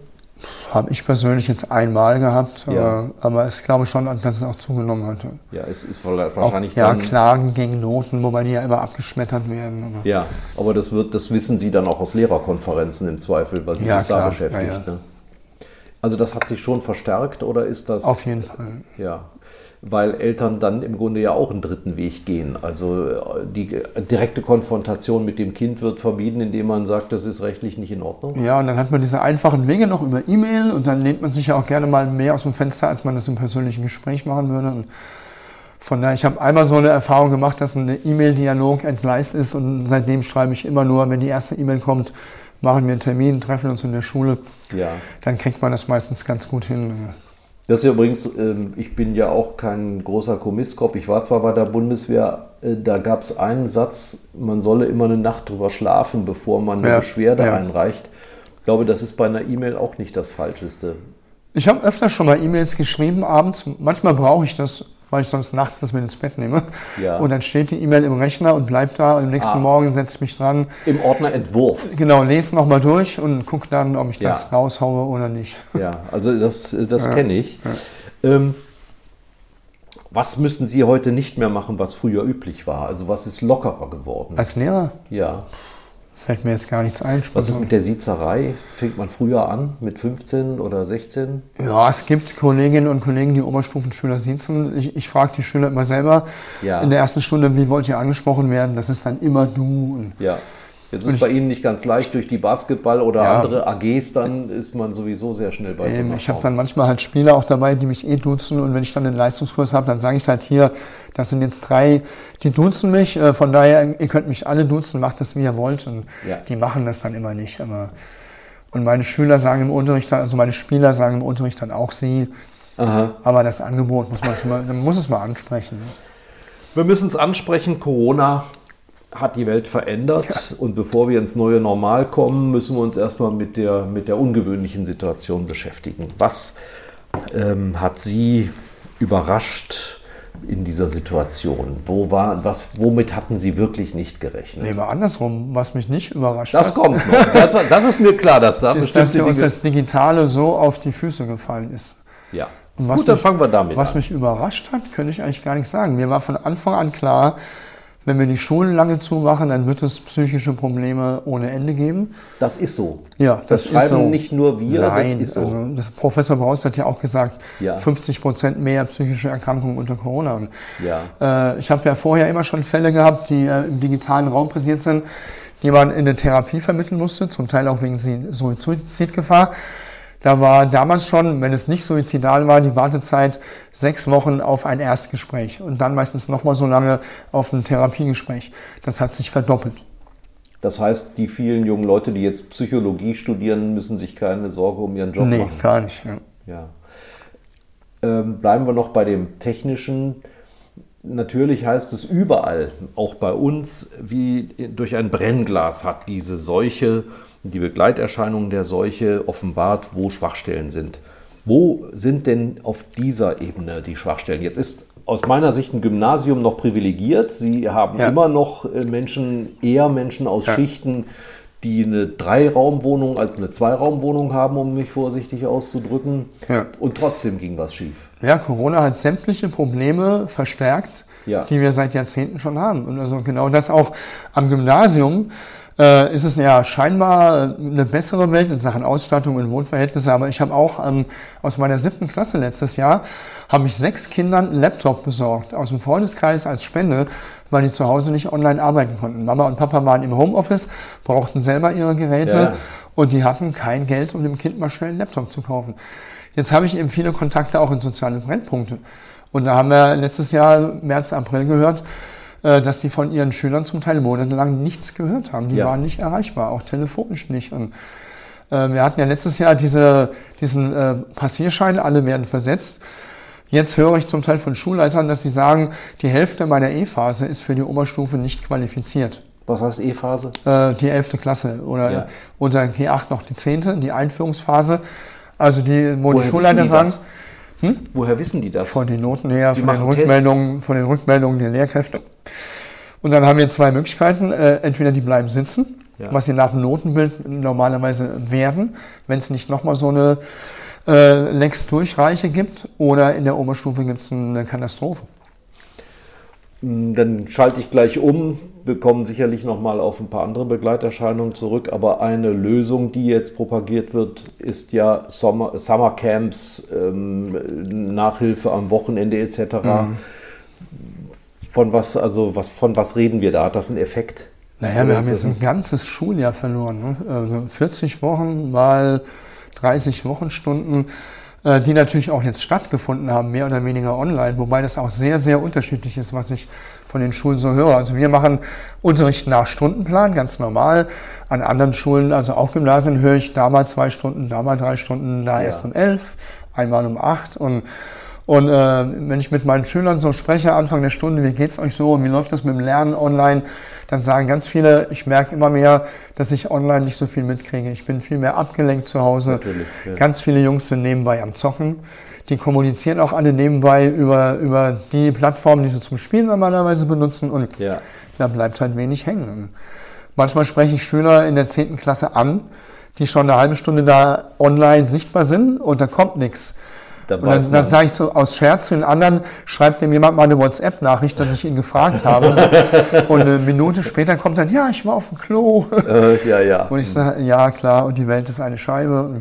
Habe ich persönlich jetzt einmal gehabt, ja, aber ich glaube schon, dass es auch zugenommen hatte. Ja, es ist wahrscheinlich auch, ja, Klagen gegen Noten, wobei die ja immer abgeschmettert werden. Ja, aber das wissen Sie dann auch aus Lehrerkonferenzen im Zweifel, weil Sie ja, das klar, da beschäftigt. Ja, ja. Ne? Also das hat sich schon verstärkt oder ist das... Auf jeden Fall. Ja, weil Eltern dann im Grunde ja auch einen dritten Weg gehen. Also die direkte Konfrontation mit dem Kind wird vermieden, indem man sagt, das ist rechtlich nicht in Ordnung. Ja, und dann hat man diese einfachen Wege noch über E-Mail und dann lehnt man sich ja auch gerne mal mehr aus dem Fenster, als man das im persönlichen Gespräch machen würde. Und von daher, ich habe einmal so eine Erfahrung gemacht, dass ein E-Mail-Dialog entgleist ist und seitdem schreibe ich immer nur, wenn die erste E-Mail kommt, machen wir einen Termin, treffen uns in der Schule. Ja. Dann kriegt man das meistens ganz gut hin. Das ist ja übrigens, ich bin ja auch kein großer Kommisskopf, ich war zwar bei der Bundeswehr, da gab es einen Satz, man solle immer eine Nacht drüber schlafen, bevor man eine Beschwerde einreicht. Ich glaube, das ist bei einer E-Mail auch nicht das Falscheste. Ich habe öfter schon mal E-Mails geschrieben abends, manchmal brauche ich das, weil ich sonst nachts das mit ins Bett nehme. Ja. Und dann steht die E-Mail im Rechner und bleibt da und am nächsten Morgen setze ich mich dran. Im Ordner Entwurf. Genau, lese nochmal durch und gucke dann, ob ich das raushaue oder nicht. Ja, also das kenne ich. Ja. Was müssen Sie heute nicht mehr machen, was früher üblich war? Also was ist lockerer geworden? Als Lehrer? Ja. Fällt mir jetzt gar nichts ein. Was ist mit der Siezerei? Fängt man früher an, mit 15 oder 16? Ja, es gibt Kolleginnen und Kollegen, die Oberstufenschüler siezen. Ich frage die Schüler immer selber in der ersten Stunde, wie wollt ihr angesprochen werden? Das ist dann immer du. Ja, jetzt ist bei Ihnen nicht ganz leicht, durch die Basketball- oder andere AGs, dann ist man sowieso sehr schnell bei so. Ich habe dann manchmal halt Spieler auch dabei, die mich duzen. Und wenn ich dann den Leistungskurs habe, dann sage ich halt hier, das sind jetzt 3, die duzen mich, von daher, ihr könnt mich alle duzen, macht das, wie ihr wollt. Und die machen das dann immer nicht. Und meine Schüler sagen im Unterricht dann, also meine Spieler sagen im Unterricht dann auch sie. Aha. Aber das Angebot muss man schon mal, man muss es mal ansprechen. Wir müssen es ansprechen, Corona hat die Welt verändert und bevor wir ins neue Normal kommen, müssen wir uns erstmal mit der ungewöhnlichen Situation beschäftigen. Was hat Sie überrascht? in dieser Situation? Womit hatten Sie wirklich nicht gerechnet? Nee, aber andersrum, was mich nicht überrascht hat. Das kommt noch. Das ist mir klar, dass da bestimmte Dinge... dass uns das Digitale so auf die Füße gefallen ist. Ja. Und gut, dann fangen wir damit an. Was mich überrascht hat, könnte ich eigentlich gar nicht sagen. Mir war von Anfang an klar, wenn wir die Schulen lange zumachen, dann wird es psychische Probleme ohne Ende geben. Das ist so. Ja, das schreiben ist so. Nicht nur wir, nein, das ist so. Also das Professor Braus hat ja auch gesagt, ja. 50% mehr psychische Erkrankungen unter Corona. Ja. Ich habe ja vorher immer schon Fälle gehabt, die im digitalen Raum präsent sind, die man in eine Therapie vermitteln musste, zum Teil auch wegen Suizidgefahr. Da war damals schon, wenn es nicht suizidal war, die Wartezeit 6 Wochen auf ein Erstgespräch und dann meistens nochmal so lange auf ein Therapiegespräch. Das hat sich verdoppelt. Das heißt, die vielen jungen Leute, die jetzt Psychologie studieren, müssen sich keine Sorge um ihren Job machen? Nee, gar nicht. Ja. Bleiben wir noch bei dem Technischen. Natürlich heißt es überall, auch bei uns, wie durch ein Brennglas hat diese Seuche, die Begleiterscheinungen der Seuche offenbart, wo Schwachstellen sind. Wo sind denn auf dieser Ebene die Schwachstellen? Jetzt ist aus meiner Sicht ein Gymnasium noch privilegiert. Sie haben immer noch eher Menschen aus Schichten, die eine 3-Raum-Wohnung als eine 2-Raum-Wohnung haben, um mich vorsichtig auszudrücken. Ja. Und trotzdem ging was schief. Ja, Corona hat sämtliche Probleme verstärkt, die wir seit Jahrzehnten schon haben. Und also genau das auch am Gymnasium. Ist es ja scheinbar eine bessere Welt in Sachen Ausstattung und Wohnverhältnisse, aber ich habe auch aus meiner 7. Klasse letztes Jahr, habe ich 6 Kindern einen Laptop besorgt, aus dem Freundeskreis als Spende, weil die zu Hause nicht online arbeiten konnten. Mama und Papa waren im Homeoffice, brauchten selber ihre Geräte und die hatten kein Geld, um dem Kind mal schnell einen Laptop zu kaufen. Jetzt habe ich eben viele Kontakte auch in soziale Brennpunkte und da haben wir letztes Jahr März, April gehört, dass die von ihren Schülern zum Teil monatelang nichts gehört haben. Die waren nicht erreichbar, auch telefonisch nicht. Und wir hatten ja letztes Jahr diesen Passierschein, alle werden versetzt. Jetzt höre ich zum Teil von Schulleitern, dass sie sagen, die Hälfte meiner E-Phase ist für die Oberstufe nicht qualifiziert. Was heißt E-Phase? Die 11. Klasse oder unter G8 noch die 10., die Einführungsphase. Also wo die Schulleiter sagen... Hm? Woher wissen die das? Von den Noten her, von den Rückmeldungen der Lehrkräfte. Und dann haben wir 2 Möglichkeiten. Entweder die bleiben sitzen, was sie nach dem Notenbild normalerweise werden, wenn es nicht nochmal so eine Lex-Durchreiche gibt, oder in der Oberstufe gibt es eine Katastrophe. Dann schalte ich gleich um. Wir kommen sicherlich nochmal auf ein paar andere Begleiterscheinungen zurück. Aber eine Lösung, die jetzt propagiert wird, ist ja Summercamps, Nachhilfe am Wochenende etc. Mhm. Von was reden wir da? Hat das einen Effekt? Naja, wir haben jetzt ein ganzes Schuljahr verloren. Ne? Also 40 Wochen mal 30 Wochenstunden. Die natürlich auch jetzt stattgefunden haben, mehr oder weniger online, wobei das auch sehr, sehr unterschiedlich ist, was ich von den Schulen so höre. Also wir machen Unterricht nach Stundenplan, ganz normal. An anderen Schulen, also auch Gymnasien, höre ich da mal 2 Stunden, da mal 3 Stunden, da erst um 11, einmal um 8. Und wenn ich mit meinen Schülern so spreche, Anfang der Stunde, wie geht's euch so und wie läuft das mit dem Lernen online, dann sagen ganz viele, ich merke immer mehr, dass ich online nicht so viel mitkriege. Ich bin viel mehr abgelenkt zu Hause. Ganz viele Jungs sind nebenbei am Zocken. Die kommunizieren auch alle nebenbei über die Plattformen, die sie zum Spielen normalerweise benutzen. Und da bleibt halt wenig hängen. Manchmal spreche ich Schüler in der 10. Klasse an, die schon eine halbe Stunde da online sichtbar sind und da kommt nichts. Dann sage ich so aus Scherz zu den anderen, schreibt mir jemand mal eine WhatsApp-Nachricht, dass ich ihn gefragt habe. Und eine Minute später kommt dann, ja, ich war auf dem Klo. Und ich sage, ja, klar, und die Welt ist eine Scheibe.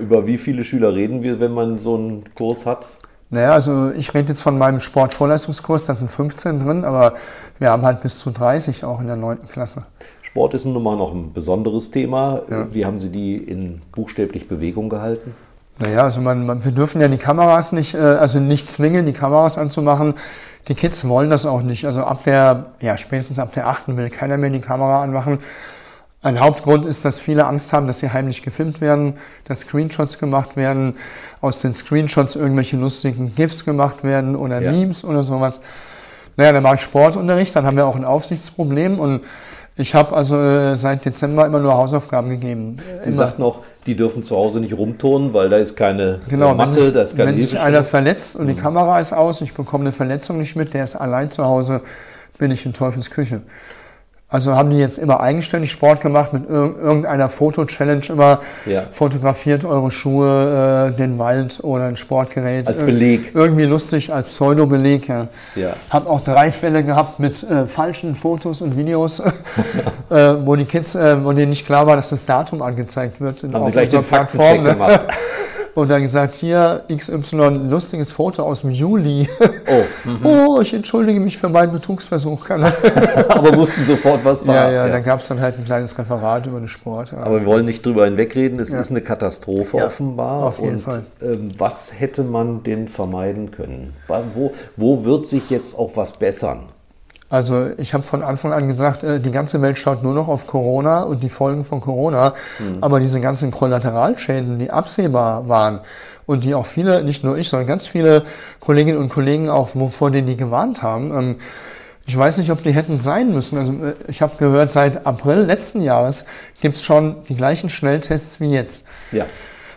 Über wie viele Schüler reden wir, wenn man so einen Kurs hat? Naja, also ich rede jetzt von meinem Sportvorleistungskurs, da sind 15 drin, aber wir haben halt bis zu 30 auch in der 9. Klasse. Sport ist nun mal noch ein besonderes Thema. Ja. Wie haben Sie die in buchstäblich Bewegung gehalten? Naja, also wir dürfen ja die Kameras nicht, also nicht zwingen, die Kameras anzumachen. Die Kids wollen das auch nicht. Also spätestens ab der 8. will keiner mehr die Kamera anmachen. Ein Hauptgrund ist, dass viele Angst haben, dass sie heimlich gefilmt werden, dass Screenshots gemacht werden, aus den Screenshots irgendwelche lustigen GIFs gemacht werden oder Memes oder sowas. Naja, dann mache ich Sportunterricht, dann haben wir auch ein Aufsichtsproblem und Ich habe also seit Dezember immer nur Hausaufgaben gegeben. Sie sagt noch, die dürfen zu Hause nicht rumturnen, weil da ist keine Matte, da ist keine Hilfestellung. Wenn sich einer verletzt und die Kamera ist aus, ich bekomme eine Verletzung nicht mit, der ist allein zu Hause, bin ich in Teufels Küche. Also haben die jetzt immer eigenständig Sport gemacht, mit irgendeiner Foto-Challenge immer fotografiert eure Schuhe, den Wald oder ein Sportgerät. Als Beleg. Irgendwie lustig, als Pseudo-Beleg. Ja. Ja. Hab auch 3 Fälle gehabt mit falschen Fotos und Videos, wo die Kids, wo denen nicht klar war, dass das Datum angezeigt wird. Haben sie gleich den Faktencheck gemacht. Und dann gesagt, hier XY, lustiges Foto aus dem Juli. Oh, oh, ich entschuldige mich für meinen Betrugsversuch. Aber wussten sofort, was war. Ja, ja, ja. Dann gab es dann halt ein kleines Referat über den Sport. Aber wir wollen nicht drüber hinwegreden, es ist eine Katastrophe offenbar. Auf jeden Fall. Was hätte man denn vermeiden können? Wo wird sich jetzt auch was bessern? Also ich habe von Anfang an gesagt, die ganze Welt schaut nur noch auf Corona und die Folgen von Corona. Mhm. Aber diese ganzen Kollateralschäden, die absehbar waren und die auch viele, nicht nur ich, sondern ganz viele Kolleginnen und Kollegen auch, vor denen die gewarnt haben. Ich weiß nicht, ob die hätten sein müssen. Also ich habe gehört, seit April letzten Jahres gibt es schon die gleichen Schnelltests wie jetzt. Ja.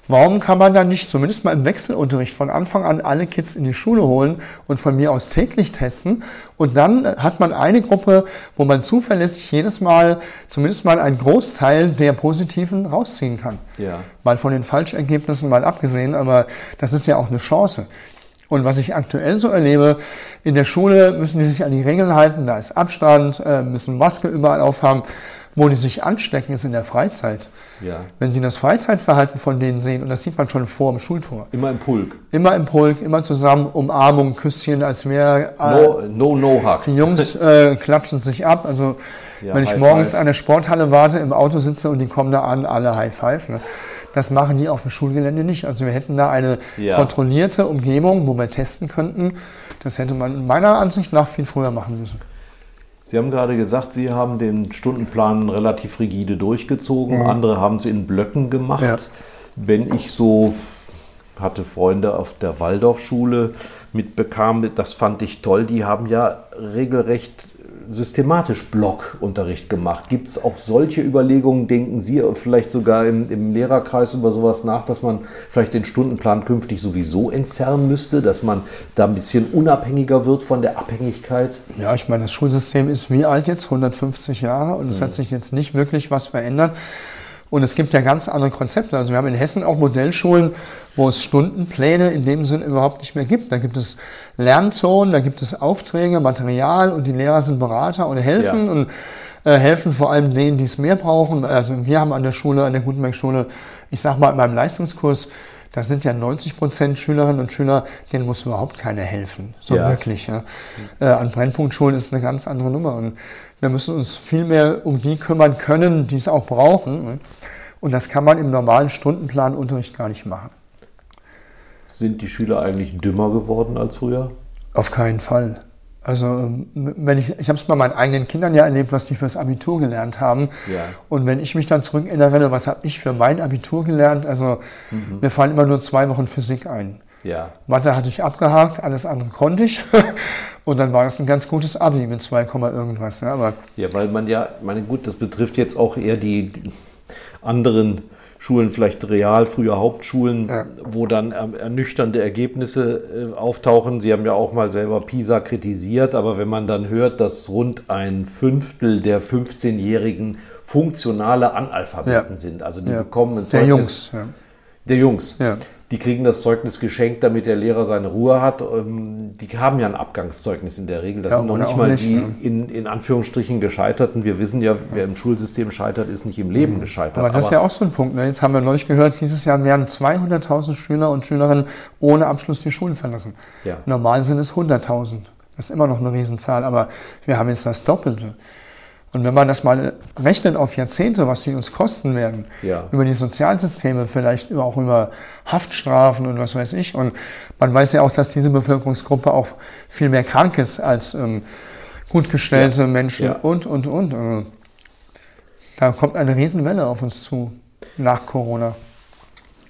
Warum kann man dann nicht zumindest mal im Wechselunterricht von Anfang an alle Kids in die Schule holen und von mir aus täglich testen? Und dann hat man eine Gruppe, wo man zuverlässig jedes Mal zumindest mal einen Großteil der Positiven rausziehen kann. Ja. Mal von den Falschergebnissen mal abgesehen, aber das ist ja auch eine Chance. Und was ich aktuell so erlebe, in der Schule müssen die sich an die Regeln halten, da ist Abstand, müssen Maske überall aufhaben. Wo die sich anstecken, ist in der Freizeit. Ja. Wenn Sie das Freizeitverhalten von denen sehen, und das sieht man schon vor dem Schultor. Immer im Pulk. Immer im Pulk, immer zusammen, Umarmung, Küsschen, als wäre... No-No-Hack. Die Jungs klatschen sich ab. Also ja, wenn ich morgens an der Sporthalle warte, im Auto sitze und die kommen da an, alle High-Five. Ne? Das machen die auf dem Schulgelände nicht. Also wir hätten da eine kontrollierte Umgebung, wo wir testen könnten. Das hätte man meiner Ansicht nach viel früher machen müssen. Sie haben gerade gesagt, Sie haben den Stundenplan relativ rigide durchgezogen. Mhm. Andere haben es in Blöcken gemacht. Ja. Wenn ich so hatte Freunde auf der Waldorfschule mitbekam, das fand ich toll. Die haben ja regelrecht systematisch Blockunterricht gemacht. Gibt es auch solche Überlegungen, denken Sie vielleicht sogar im Lehrerkreis über sowas nach, dass man vielleicht den Stundenplan künftig sowieso entzerren müsste, dass man da ein bisschen unabhängiger wird von der Abhängigkeit? Ja, ich meine, das Schulsystem ist wie alt jetzt? 150 Jahre und es hat sich jetzt nicht wirklich was verändert. Und es gibt ja ganz andere Konzepte. Also wir haben in Hessen auch Modellschulen, wo es Stundenpläne in dem Sinn überhaupt nicht mehr gibt. Da gibt es Lernzonen, da gibt es Aufträge, Material und die Lehrer sind Berater und helfen und helfen vor allem denen, die es mehr brauchen. Also wir haben an der Schule, an der Gutenberg-Schule, ich sag mal in meinem Leistungskurs, das sind ja 90% Schülerinnen und Schüler, denen muss überhaupt keiner helfen. So wirklich. Ja. An Brennpunktschulen ist eine ganz andere Nummer. Und wir müssen uns viel mehr um die kümmern können, die es auch brauchen. Und das kann man im normalen Stundenplanunterricht gar nicht machen. Sind die Schüler eigentlich dümmer geworden als früher? Auf keinen Fall. Also wenn ich habe es bei meinen eigenen Kindern ja erlebt, was die fürs Abitur gelernt haben. Ja. Und wenn ich mich dann zurück erinnere, was habe ich für mein Abitur gelernt? Also mir fallen immer nur 2 Wochen Physik ein. Ja. Mathe hatte ich abgehakt, alles andere konnte ich. Und dann war das ein ganz gutes Abi mit 2, irgendwas. Ja, aber ja, weil man ja, meine gut, das betrifft jetzt auch eher die anderen Schulen, vielleicht real, früher Hauptschulen, wo dann ernüchternde Ergebnisse auftauchen. Sie haben ja auch mal selber PISA kritisiert, aber wenn man dann hört, dass rund ein 5 der 15-Jährigen funktionale Analphabeten sind, also die bekommen ein Zeugnis. Der Jungs. Ja. Die kriegen das Zeugnis geschenkt, damit der Lehrer seine Ruhe hat. Die haben ja ein Abgangszeugnis in der Regel. Das sind noch nicht mal die in Anführungsstrichen Gescheiterten. Wir wissen ja, wer im Schulsystem scheitert, ist nicht im Leben gescheitert. Aber das ist ja auch so ein Punkt. Ne? Jetzt haben wir neulich gehört, dieses Jahr werden 200.000 Schüler und Schülerinnen ohne Abschluss die Schulen verlassen. Ja. Normal sind es 100.000. Das ist immer noch eine Riesenzahl, aber wir haben jetzt das Doppelte. Und wenn man das mal rechnet auf Jahrzehnte, was die uns kosten werden, über die Sozialsysteme, vielleicht auch über Haftstrafen und was weiß ich. Und man weiß ja auch, dass diese Bevölkerungsgruppe auch viel mehr krank ist als gutgestellte Menschen und. Also, da kommt eine Riesenwelle auf uns zu, nach Corona.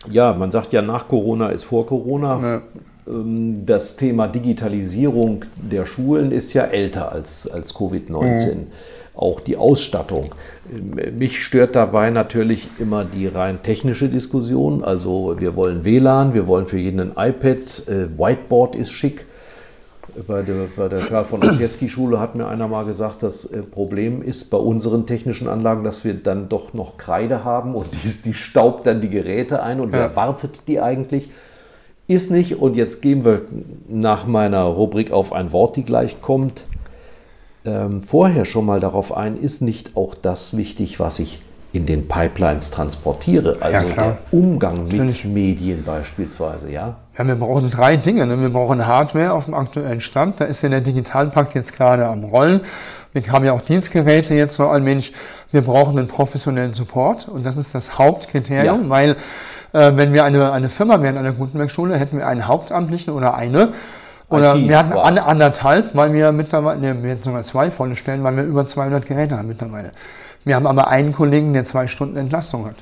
Ja, man sagt ja, nach Corona ist vor Corona. Ne. Das Thema Digitalisierung der Schulen ist ja älter als Covid-19. Mhm. auch die Ausstattung. Mich stört dabei natürlich immer die rein technische Diskussion. Also wir wollen WLAN, wir wollen für jeden ein iPad, Whiteboard ist schick. Bei der Karl von Ossietzky-Schule hat mir einer mal gesagt, das Problem ist bei unseren technischen Anlagen, dass wir dann doch noch Kreide haben und die staubt dann die Geräte ein und wer wartet die eigentlich? Ist nicht. Und jetzt gehen wir nach meiner Rubrik auf ein Wort, die gleich kommt, vorher schon mal darauf ein, ist nicht auch das wichtig, was ich in den Pipelines transportiere, also ja, der Umgang mit Medien beispielsweise, ja? Ja, wir brauchen drei Dinge. Ne? Wir brauchen Hardware auf dem aktuellen Stand. Da ist ja der Digitalpakt jetzt gerade am Rollen. Wir haben ja auch Dienstgeräte jetzt so allmählich. Wir brauchen einen professionellen Support und das ist das Hauptkriterium, weil wenn wir eine Firma wären, eine Gutenberg-Schule, hätten wir einen Hauptamtlichen oder eine. Oder wir hatten anderthalb, weil wir mittlerweile, ne, wir hätten sogar zwei volle Stellen, weil wir über 200 Geräte haben mittlerweile. Wir haben aber einen Kollegen, der 2 Stunden Entlastung hat.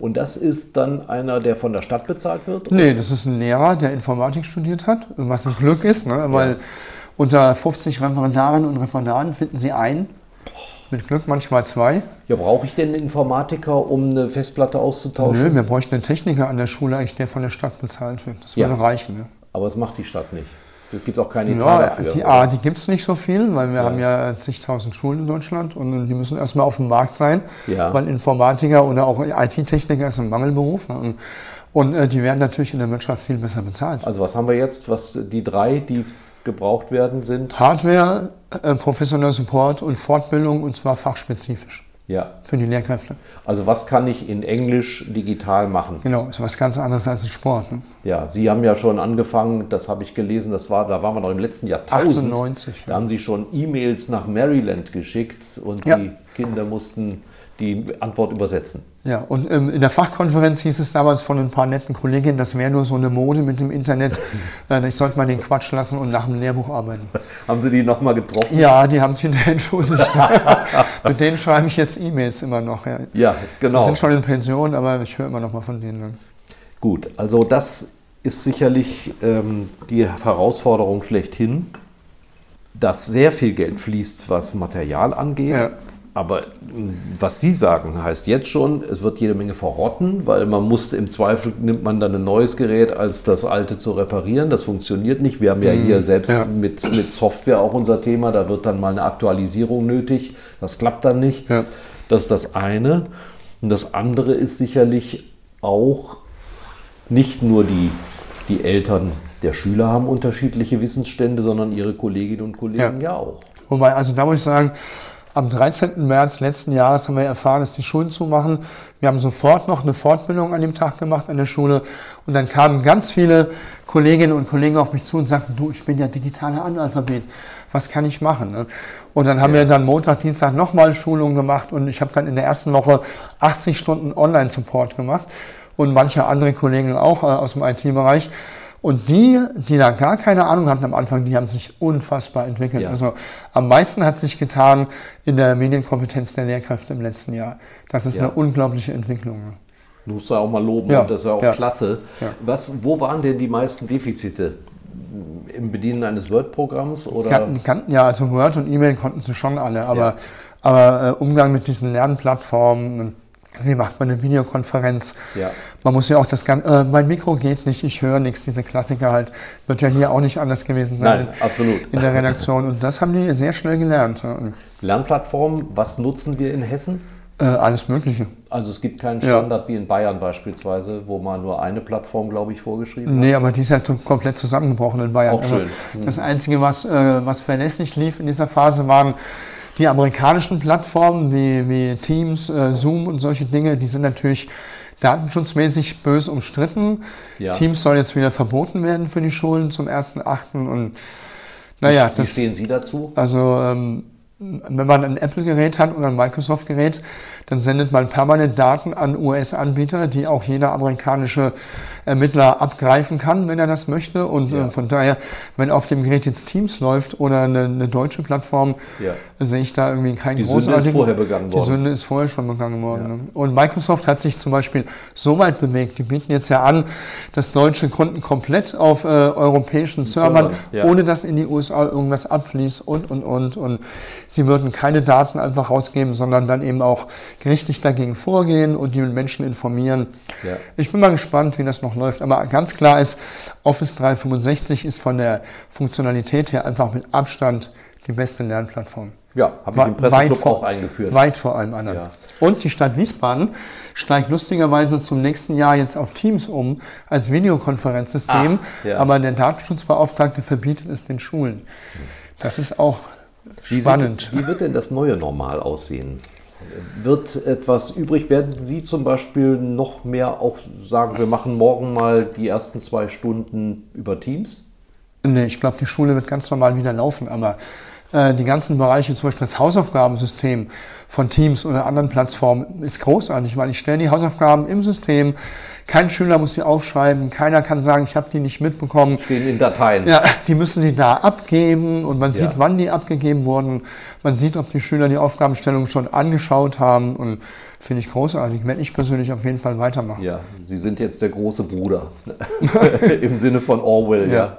Und das ist dann einer, der von der Stadt bezahlt wird? Oder? Nee, das ist ein Lehrer, der Informatik studiert hat, was ein Glück ist, ne? Weil unter 50 Referendarinnen und Referendaren finden Sie einen, mit Glück manchmal zwei. Ja, brauche ich denn einen Informatiker, um eine Festplatte auszutauschen? Nö, wir bräuchten einen Techniker an der Schule, eigentlich, der von der Stadt bezahlt wird. Das würde reichen. Ne? Aber das macht die Stadt nicht. Es gibt auch keine Etat dafür. Die gibt es nicht so viel, weil wir haben ja zigtausend Schulen in Deutschland und die müssen erstmal auf dem Markt sein, weil Informatiker oder auch IT-Techniker ist ein Mangelberuf. Ne? Und die werden natürlich in der Wirtschaft viel besser bezahlt. Also was haben wir jetzt, was die drei, die gebraucht werden, sind? Hardware, professioneller Support und Fortbildung, und zwar fachspezifisch. Ja. Für die Lehrkräfte. Also was kann ich in Englisch digital machen? Genau, ist was ganz anderes als in Sport. Ne? Ja, Sie haben ja schon angefangen, das habe ich gelesen, da waren wir noch im letzten Jahrtausend. 98. Da haben Sie schon E-Mails nach Maryland geschickt und die Kinder mussten die Antwort übersetzen. Ja, und in der Fachkonferenz hieß es damals von ein paar netten Kolleginnen, das wäre nur so eine Mode mit dem Internet. Ich sollte mal den Quatsch lassen und nach dem Lehrbuch arbeiten. Haben Sie die nochmal getroffen? Ja, die haben sich hinterher entschuldigt. Mit denen schreibe ich jetzt E-Mails immer noch. Ja. Ja, genau. Die sind schon in Pension, aber ich höre immer noch mal von denen dann. Gut, also das ist sicherlich die Herausforderung schlechthin, dass sehr viel Geld fließt, was Material angeht. Ja. Aber was Sie sagen, heißt jetzt schon, es wird jede Menge verrotten, weil man muss im Zweifel, nimmt man dann ein neues Gerät, als das alte zu reparieren. Das funktioniert nicht. Wir haben ja hier selbst mit Software auch unser Thema. Da wird dann mal eine Aktualisierung nötig. Das klappt dann nicht. Ja. Das ist das eine. Und das andere ist sicherlich auch, nicht nur die Eltern der Schüler haben unterschiedliche Wissensstände, sondern ihre Kolleginnen und Kollegen ja auch. Wobei, also da muss ich sagen, am 13. März letzten Jahres haben wir erfahren, dass die Schulen zumachen. Wir haben sofort noch eine Fortbildung an dem Tag gemacht an der Schule. Und dann kamen ganz viele Kolleginnen und Kollegen auf mich zu und sagten, du, ich bin ja digitaler Analphabet, was kann ich machen? Und dann haben wir dann Montag, Dienstag nochmal Schulungen gemacht. Und ich habe dann in der ersten Woche 80 Stunden Online-Support gemacht. Und manche andere Kollegen auch aus dem IT-Bereich. Und die da gar keine Ahnung hatten am Anfang, die haben sich unfassbar entwickelt. Ja. Also am meisten hat sich getan in der Medienkompetenz der Lehrkräfte im letzten Jahr. Das ist eine unglaubliche Entwicklung. Du musst ja auch mal loben, das ist ja auch klasse. Ja. Wo waren denn die meisten Defizite? Im Bedienen eines Word-Programms? Oder? Ja, also Word und E-Mail konnten sie schon alle, aber Umgang mit diesen Lernplattformen, wie macht man eine Videokonferenz? Ja. Man muss ja auch das Ganze, mein Mikro geht nicht, ich höre nichts, diese Klassiker halt. Wird ja hier auch nicht anders gewesen sein. Nein, absolut. In der Redaktion. Und das haben die sehr schnell gelernt. Lernplattformen, was nutzen wir in Hessen? Alles Mögliche. Also es gibt keinen Standard wie in Bayern beispielsweise, wo man nur eine Plattform, glaube ich, vorgeschrieben hat. Nee, aber die ist ja komplett zusammengebrochen in Bayern. Auch schön. Das Einzige, was verlässlich lief in dieser Phase, waren die amerikanischen Plattformen wie Teams, Zoom und solche Dinge, die sind natürlich datenschutzmäßig bös umstritten. Ja. Teams soll jetzt wieder verboten werden für die Schulen zum 1.8. Und naja, wie stehen Sie dazu? Also wenn man ein Apple-Gerät hat oder ein Microsoft-Gerät, dann sendet man permanent Daten an US-Anbieter, die auch jeder amerikanische Ermittler abgreifen kann, wenn er das möchte. Und von daher, wenn auf dem Gerät jetzt Teams läuft oder eine deutsche Plattform, sehe ich da irgendwie keinen großartigen... Die Sünde ist vorher begangen worden. Die Sünde ist vorher schon begangen worden. Ja. Und Microsoft hat sich zum Beispiel so weit bewegt, die bieten jetzt ja an, dass deutsche Kunden komplett auf europäischen Servern, ohne dass in die USA irgendwas abfließt und. Sie würden keine Daten einfach rausgeben, sondern dann eben auch gerichtlich dagegen vorgehen und die Menschen informieren. Ja. Ich bin mal gespannt, wie das noch läuft. Aber ganz klar ist, Office 365 ist von der Funktionalität her einfach mit Abstand die beste Lernplattform. Ja, habe ich im Presseclub auch eingeführt. Weit vor allem anderen. Ja. Und die Stadt Wiesbaden steigt lustigerweise zum nächsten Jahr jetzt auf Teams um als Videokonferenzsystem. Ja. Aber der Datenschutzbeauftragte verbietet es den Schulen. Das ist auch spannend. Wie wird denn das neue Normal aussehen? Wird etwas übrig? Werden Sie zum Beispiel noch mehr auch sagen, wir machen morgen mal die ersten 2 Stunden über Teams? Nee, ich glaube, die Schule wird ganz normal wieder laufen, aber die ganzen Bereiche, zum Beispiel das Hausaufgabensystem von Teams oder anderen Plattformen, ist großartig, weil ich stelle die Hausaufgaben im System, kein Schüler muss sie aufschreiben, keiner kann sagen, ich habe die nicht mitbekommen. Stehen in Dateien. Ja, die müssen die da abgeben und man sieht, wann die abgegeben wurden, man sieht, ob die Schüler die Aufgabenstellung schon angeschaut haben und finde ich großartig, werde ich persönlich auf jeden Fall weitermachen. Ja, Sie sind jetzt der große Bruder, im Sinne von Orwell, ja.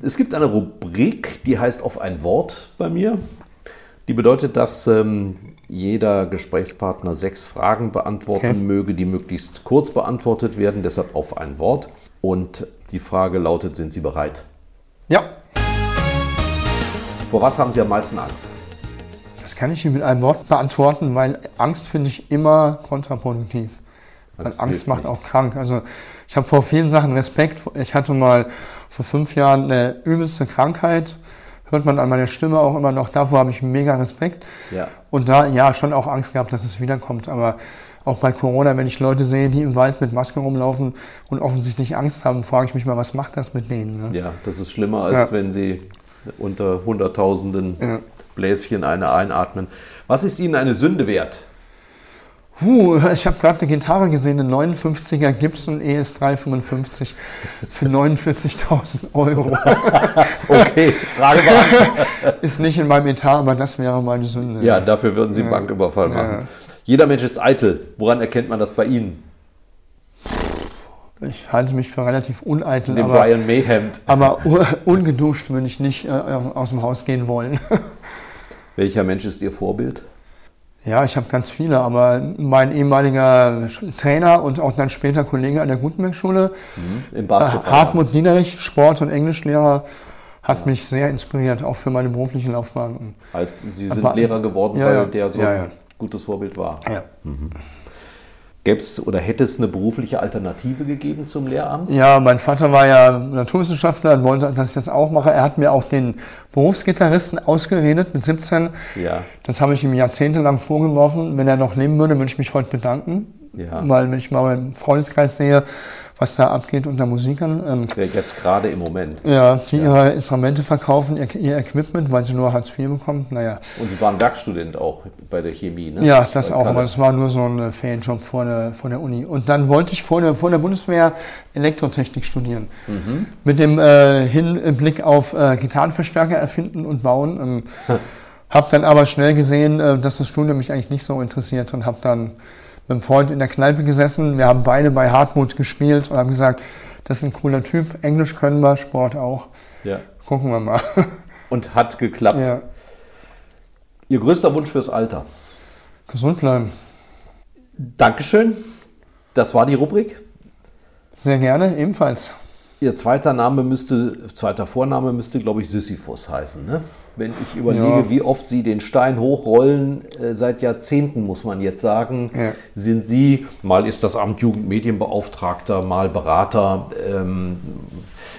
Es gibt eine Rubrik, die heißt auf ein Wort bei mir. Die bedeutet, dass jeder Gesprächspartner 6 Fragen beantworten möge, die möglichst kurz beantwortet werden, deshalb auf ein Wort. Und die Frage lautet, sind Sie bereit? Ja. Vor was haben Sie am meisten Angst? Das kann ich Ihnen mit einem Wort beantworten, weil Angst finde ich immer kontraproduktiv. Also Angst macht auch krank. Also ich habe vor vielen Sachen Respekt. Ich hatte mal vor 5 Jahren eine übelste Krankheit. Hört man an meiner Stimme auch immer noch. Davor habe ich mega Respekt. Ja. Und da, ja, schon auch Angst gehabt, dass es wiederkommt. Aber auch bei Corona, wenn ich Leute sehe, die im Wald mit Masken rumlaufen und offensichtlich Angst haben, frage ich mich mal, was macht das mit denen? Ne? Ja, das ist schlimmer, als wenn sie unter Hunderttausenden Bläschen eine einatmen. Was ist Ihnen eine Sünde wert? Ich habe gerade eine Gitarre gesehen, eine 59er Gibson ES355 für 49.000 €. Okay, Frage war. Ist nicht in meinem Etat, aber das wäre meine Sünde. Ja, dafür würden Sie einen Banküberfall machen. Ja. Jeder Mensch ist eitel. Woran erkennt man das bei Ihnen? Ich halte mich für relativ uneitel. Den aber, Brian May-Hemd. Aber ungeduscht würde ich nicht aus dem Haus gehen wollen. Welcher Mensch ist Ihr Vorbild? Ja, ich habe ganz viele, aber mein ehemaliger Trainer und auch dann später Kollege an der Gutenberg-Schule, im Basketball, Hartmut Niederich, Sport- und Englischlehrer, hat mich sehr inspiriert, auch für meine berufliche Laufbahn. Also Sie sind Lehrer geworden, weil der so ein gutes Vorbild war. Ja. Mhm. Hätte es eine berufliche Alternative gegeben zum Lehramt? Ja, mein Vater war ja Naturwissenschaftler und wollte, dass ich das auch mache. Er hat mir auch den Berufsgitarristen ausgeredet mit 17. Ja. Das habe ich ihm jahrzehntelang vorgeworfen. Wenn er noch leben würde, würde ich mich heute bedanken. Ja. Weil wenn ich mal im Freundeskreis sehe, was da abgeht unter Musikern. Jetzt gerade im Moment. Ja, die ihre Instrumente verkaufen, ihr Equipment, weil sie nur Hartz IV bekommen. Naja. Und Sie waren Werkstudent auch bei der Chemie, ne? Ja, das auch, aber das war nur so ein Ferienjob vor der Uni. Und dann wollte ich vor der Bundeswehr Elektrotechnik studieren. Mhm. Mit dem Blick auf Gitarrenverstärker erfinden und bauen. Habe dann aber schnell gesehen, dass das Studium mich eigentlich nicht so interessiert und habe dann mit einem Freund in der Kneipe gesessen, wir haben beide bei Hartmut gespielt und haben gesagt, das ist ein cooler Typ, Englisch können wir, Sport auch. Ja. Gucken wir mal. Und hat geklappt. Ja. Ihr größter Wunsch fürs Alter? Gesund bleiben. Dankeschön. Das war die Rubrik. Sehr gerne, ebenfalls. Ihr zweiter Vorname müsste, glaube ich, Sisyphus heißen, ne? Wenn ich überlege, wie oft Sie den Stein hochrollen, seit Jahrzehnten, muss man jetzt sagen, sind Sie, mal ist das Amt Jugendmedienbeauftragter, mal Berater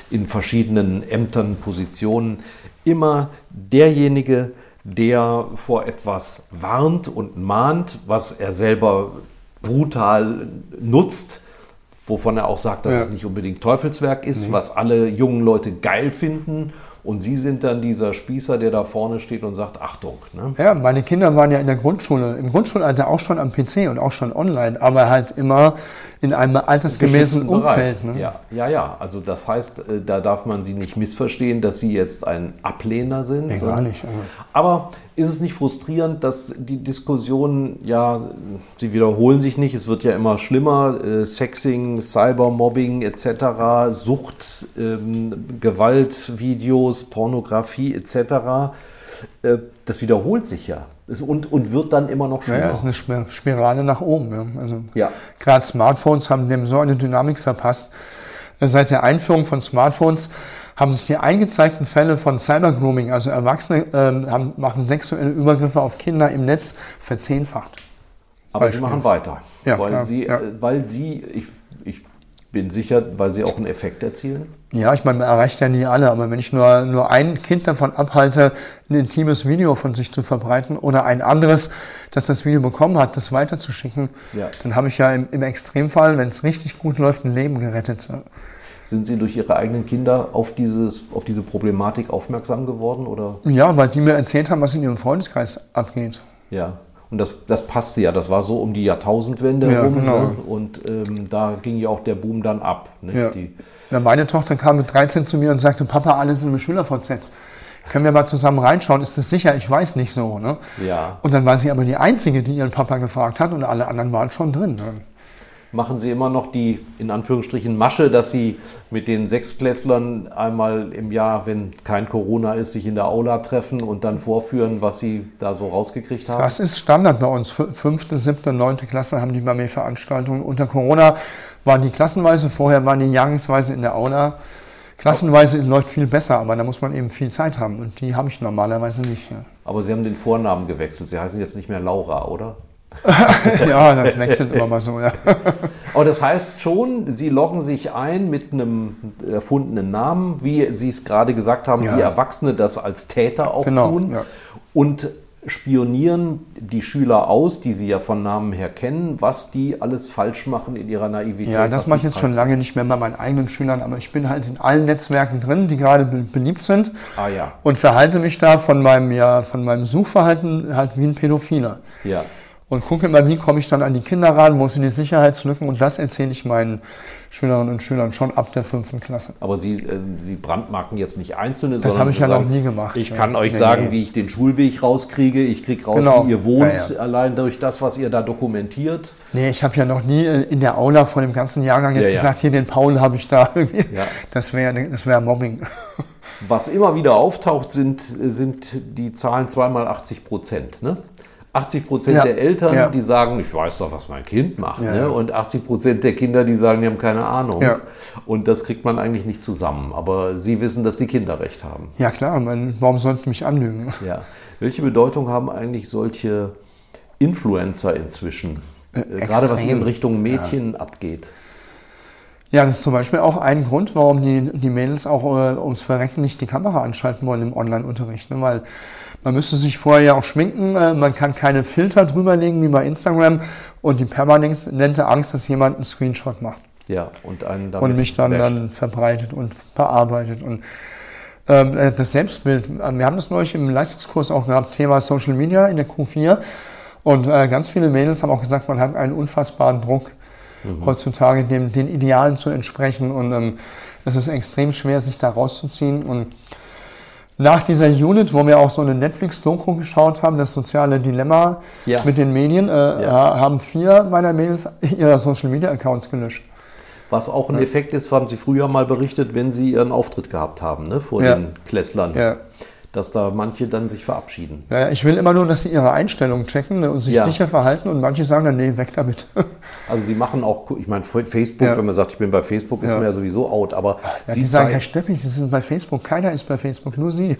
in verschiedenen Ämtern, Positionen, immer derjenige, der vor etwas warnt und mahnt, was er selber brutal nutzt, wovon er auch sagt, dass es nicht unbedingt Teufelswerk ist, was alle jungen Leute geil finden. Und Sie sind dann dieser Spießer, der da vorne steht und sagt, Achtung. Ne? Ja, meine Kinder waren ja in der Grundschule, im Grundschulalter auch schon am PC und auch schon online, aber halt immer in einem altersgemäßen Umfeld. Ne? Ja, ja, ja. Also das heißt, da darf man sie nicht missverstehen, dass sie jetzt ein Ablehner sind. Nee, gar nicht. Aber ist es nicht frustrierend, dass die Diskussionen, ja, sie wiederholen sich nicht, es wird ja immer schlimmer, Sexing, Cybermobbing etc., Sucht, Gewaltvideos, Pornografie etc., das wiederholt sich ja. Und wird dann immer noch schlimmer. Ja, es ist eine Spirale nach oben. Ja. Also ja. Gerade Smartphones haben dem so eine Dynamik verpasst. Seit der Einführung von Smartphones haben sich die eingezeigten Fälle von Cybergrooming, also Erwachsene machen sexuelle Übergriffe auf Kinder im Netz, verzehnfacht. Aber Beispiel. Sie machen weiter, ja, weil, sie, ja. Weil sie, ich bin sicher, weil sie auch einen Effekt erzielen. Ja, ich meine, man erreicht ja nie alle, aber wenn ich nur ein Kind davon abhalte, ein intimes Video von sich zu verbreiten oder ein anderes, das das Video bekommen hat, das weiterzuschicken, ja. Dann habe ich ja im Extremfall, wenn es richtig gut läuft, ein Leben gerettet. Sind Sie durch Ihre eigenen Kinder auf diese Problematik aufmerksam geworden, oder? Ja, weil die mir erzählt haben, was in ihrem Freundeskreis abgeht. Ja. Und das passte ja, das war so um die Jahrtausendwende ja, rum. Genau. Ne? Und da ging ja auch der Boom dann ab. Ne? Ja. Ja, meine Tochter kam mit 13 zu mir und sagte, Papa, alle sind im SchülerVZ. Können wir mal zusammen reinschauen? Ist das sicher? Ich weiß nicht so. Ne? Ja. Und dann war sie aber die Einzige, die ihren Papa gefragt hat und alle anderen waren schon drin. Ne? Machen Sie immer noch die, in Anführungsstrichen, Masche, dass Sie mit den Sechstklässlern einmal im Jahr, wenn kein Corona ist, sich in der Aula treffen und dann vorführen, was Sie da so rausgekriegt haben? Das ist Standard bei uns. 5., 7., 9. Klasse haben die bei mir Veranstaltungen. Unter Corona waren die klassenweise, vorher waren die jahrgangsweise in der Aula. Klassenweise läuft viel besser, aber da muss man eben viel Zeit haben und die habe ich normalerweise nicht. Ja. Aber Sie haben den Vornamen gewechselt. Sie heißen jetzt nicht mehr Laura, oder? Ja, das wechselt immer mal so. Ja. Aber das heißt schon, Sie loggen sich ein mit einem erfundenen Namen, wie Sie es gerade gesagt haben, ja. Wie Erwachsene das als Täter auch genau, tun ja. Und spionieren die Schüler aus, die Sie ja von Namen her kennen, was die alles falsch machen in ihrer Naivität. Ja, das mache ich jetzt schon lange nicht mehr bei meinen eigenen Schülern, aber ich bin halt in allen Netzwerken drin, die gerade beliebt sind ja. Und verhalte mich da von meinem Suchverhalten halt wie ein Pädophiler. Ja. Und gucke immer, wie komme ich dann an die Kinder ran, wo sind die Sicherheitslücken und das erzähle ich meinen Schülerinnen und Schülern schon ab der 5. Klasse. Aber Sie brandmarken jetzt nicht Einzelne, das sondern... Das habe ich ja noch nie gemacht. Ich kann euch sagen, wie ich den Schulweg rauskriege, ich kriege raus, genau. Wie ihr wohnt, ja. Allein durch das, was ihr da dokumentiert. Nee, ich habe ja noch nie in der Aula vor dem ganzen Jahrgang jetzt gesagt, hier den Paul habe ich da. Ja. Das wär Mobbing. Was immer wieder auftaucht, sind die Zahlen 2x 80%. Ne? 80% ja. Der Eltern, ja. Die sagen, ich weiß doch, was mein Kind macht. Ja, ne? Ja. Und 80% der Kinder, die sagen, die haben keine Ahnung. Ja. Und das kriegt man eigentlich nicht zusammen. Aber sie wissen, dass die Kinder recht haben. Ja klar, warum sollten sie mich anlügen? Ja. Welche Bedeutung haben eigentlich solche Influencer inzwischen? Gerade was in Richtung Mädchen ja. Abgeht. Ja, das ist zum Beispiel auch ein Grund, warum die Mädels auch ums Verrecken nicht die Kamera anschalten wollen im Online-Unterricht. Ne? Weil man müsste sich vorher ja auch schminken, man kann keine Filter drüberlegen wie bei Instagram und die permanente Angst, dass jemand einen Screenshot macht. Ja, und einen damit und mich dann verbreitet und verarbeitet. Und das Selbstbild, wir haben das neulich im Leistungskurs auch gehabt, Thema Social Media in der Q4 und ganz viele Mädels haben auch gesagt, man hat einen unfassbaren Druck. Mhm. Heutzutage den Idealen zu entsprechen und es ist extrem schwer, sich da rauszuziehen. Und nach dieser Unit, wo wir auch so eine Netflix-Doku geschaut haben, das soziale Dilemma ja. Mit den Medien, haben 4 meiner Mädels ihre Social-Media-Accounts gelöscht. Was auch ein ja. Effekt ist, haben Sie früher mal berichtet, wenn Sie Ihren Auftritt gehabt haben, ne, vor ja. Den Klässlern. Ja. Dass da manche dann sich verabschieden. Ja, ich will immer nur, dass sie ihre Einstellungen checken und sich ja. Sicher verhalten und manche sagen dann, nee, weg damit. Also sie machen auch, ich meine, Facebook, ja. Wenn man sagt, ich bin bei Facebook, ist ja. Man ja sowieso out, aber ja, sie sagen, Herr Steffi, Sie sind bei Facebook, keiner ist bei Facebook, nur Sie.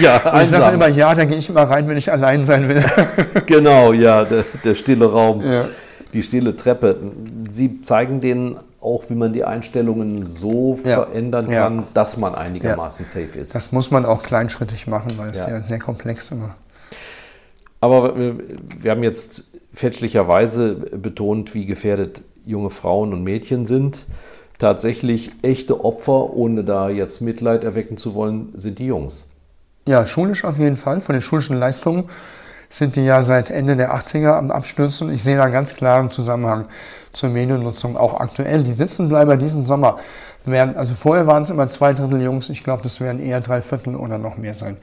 Ja, und ich sage immer, ja, da gehe ich immer rein, wenn ich allein sein will. Genau, ja, der stille Raum, ja. Die stille Treppe. Sie zeigen denen auch, wie man die Einstellungen so ja. Verändern kann, ja. Dass man einigermaßen ja. Safe ist. Das muss man auch kleinschrittig machen, weil es ja, sehr komplex immer. Aber wir haben jetzt fälschlicherweise betont, wie gefährdet junge Frauen und Mädchen sind. Tatsächlich echte Opfer, ohne da jetzt Mitleid erwecken zu wollen, sind die Jungs. Ja, schulisch auf jeden Fall, von den schulischen Leistungen. sind die ja seit Ende der 80er am Abstürzen. Ich sehe da ganz klaren Zusammenhang zur Mediennutzung, auch aktuell. Die Sitzenbleiber diesen Sommer werden, also vorher waren es immer 2/3 Jungs, ich glaube, das werden eher 3/4 oder noch mehr sein,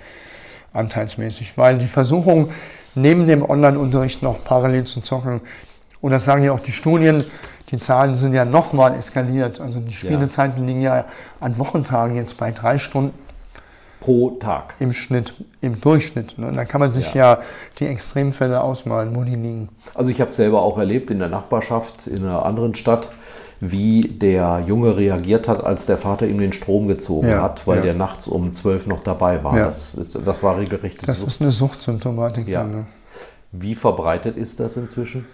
anteilsmäßig. Weil die Versuchung, neben dem Online-Unterricht noch parallel zu zocken, und das sagen ja auch die Studien, die Zahlen sind ja nochmal eskaliert. Also die Spielezeiten liegen ja an Wochentagen jetzt bei 3 Stunden. Pro Tag. Im Schnitt, im Durchschnitt. Ne? Da kann man sich ja die Extremfälle ausmalen, wo die liegen. Also ich habe es selber auch erlebt in der Nachbarschaft, in einer anderen Stadt, wie der Junge reagiert hat, als der Vater ihm den Strom gezogen hat, weil der nachts um 12 noch dabei war. Ja. Das war regelrecht. Das ist eine Suchtsymptomatik. Ja. Ne? Wie verbreitet ist das inzwischen?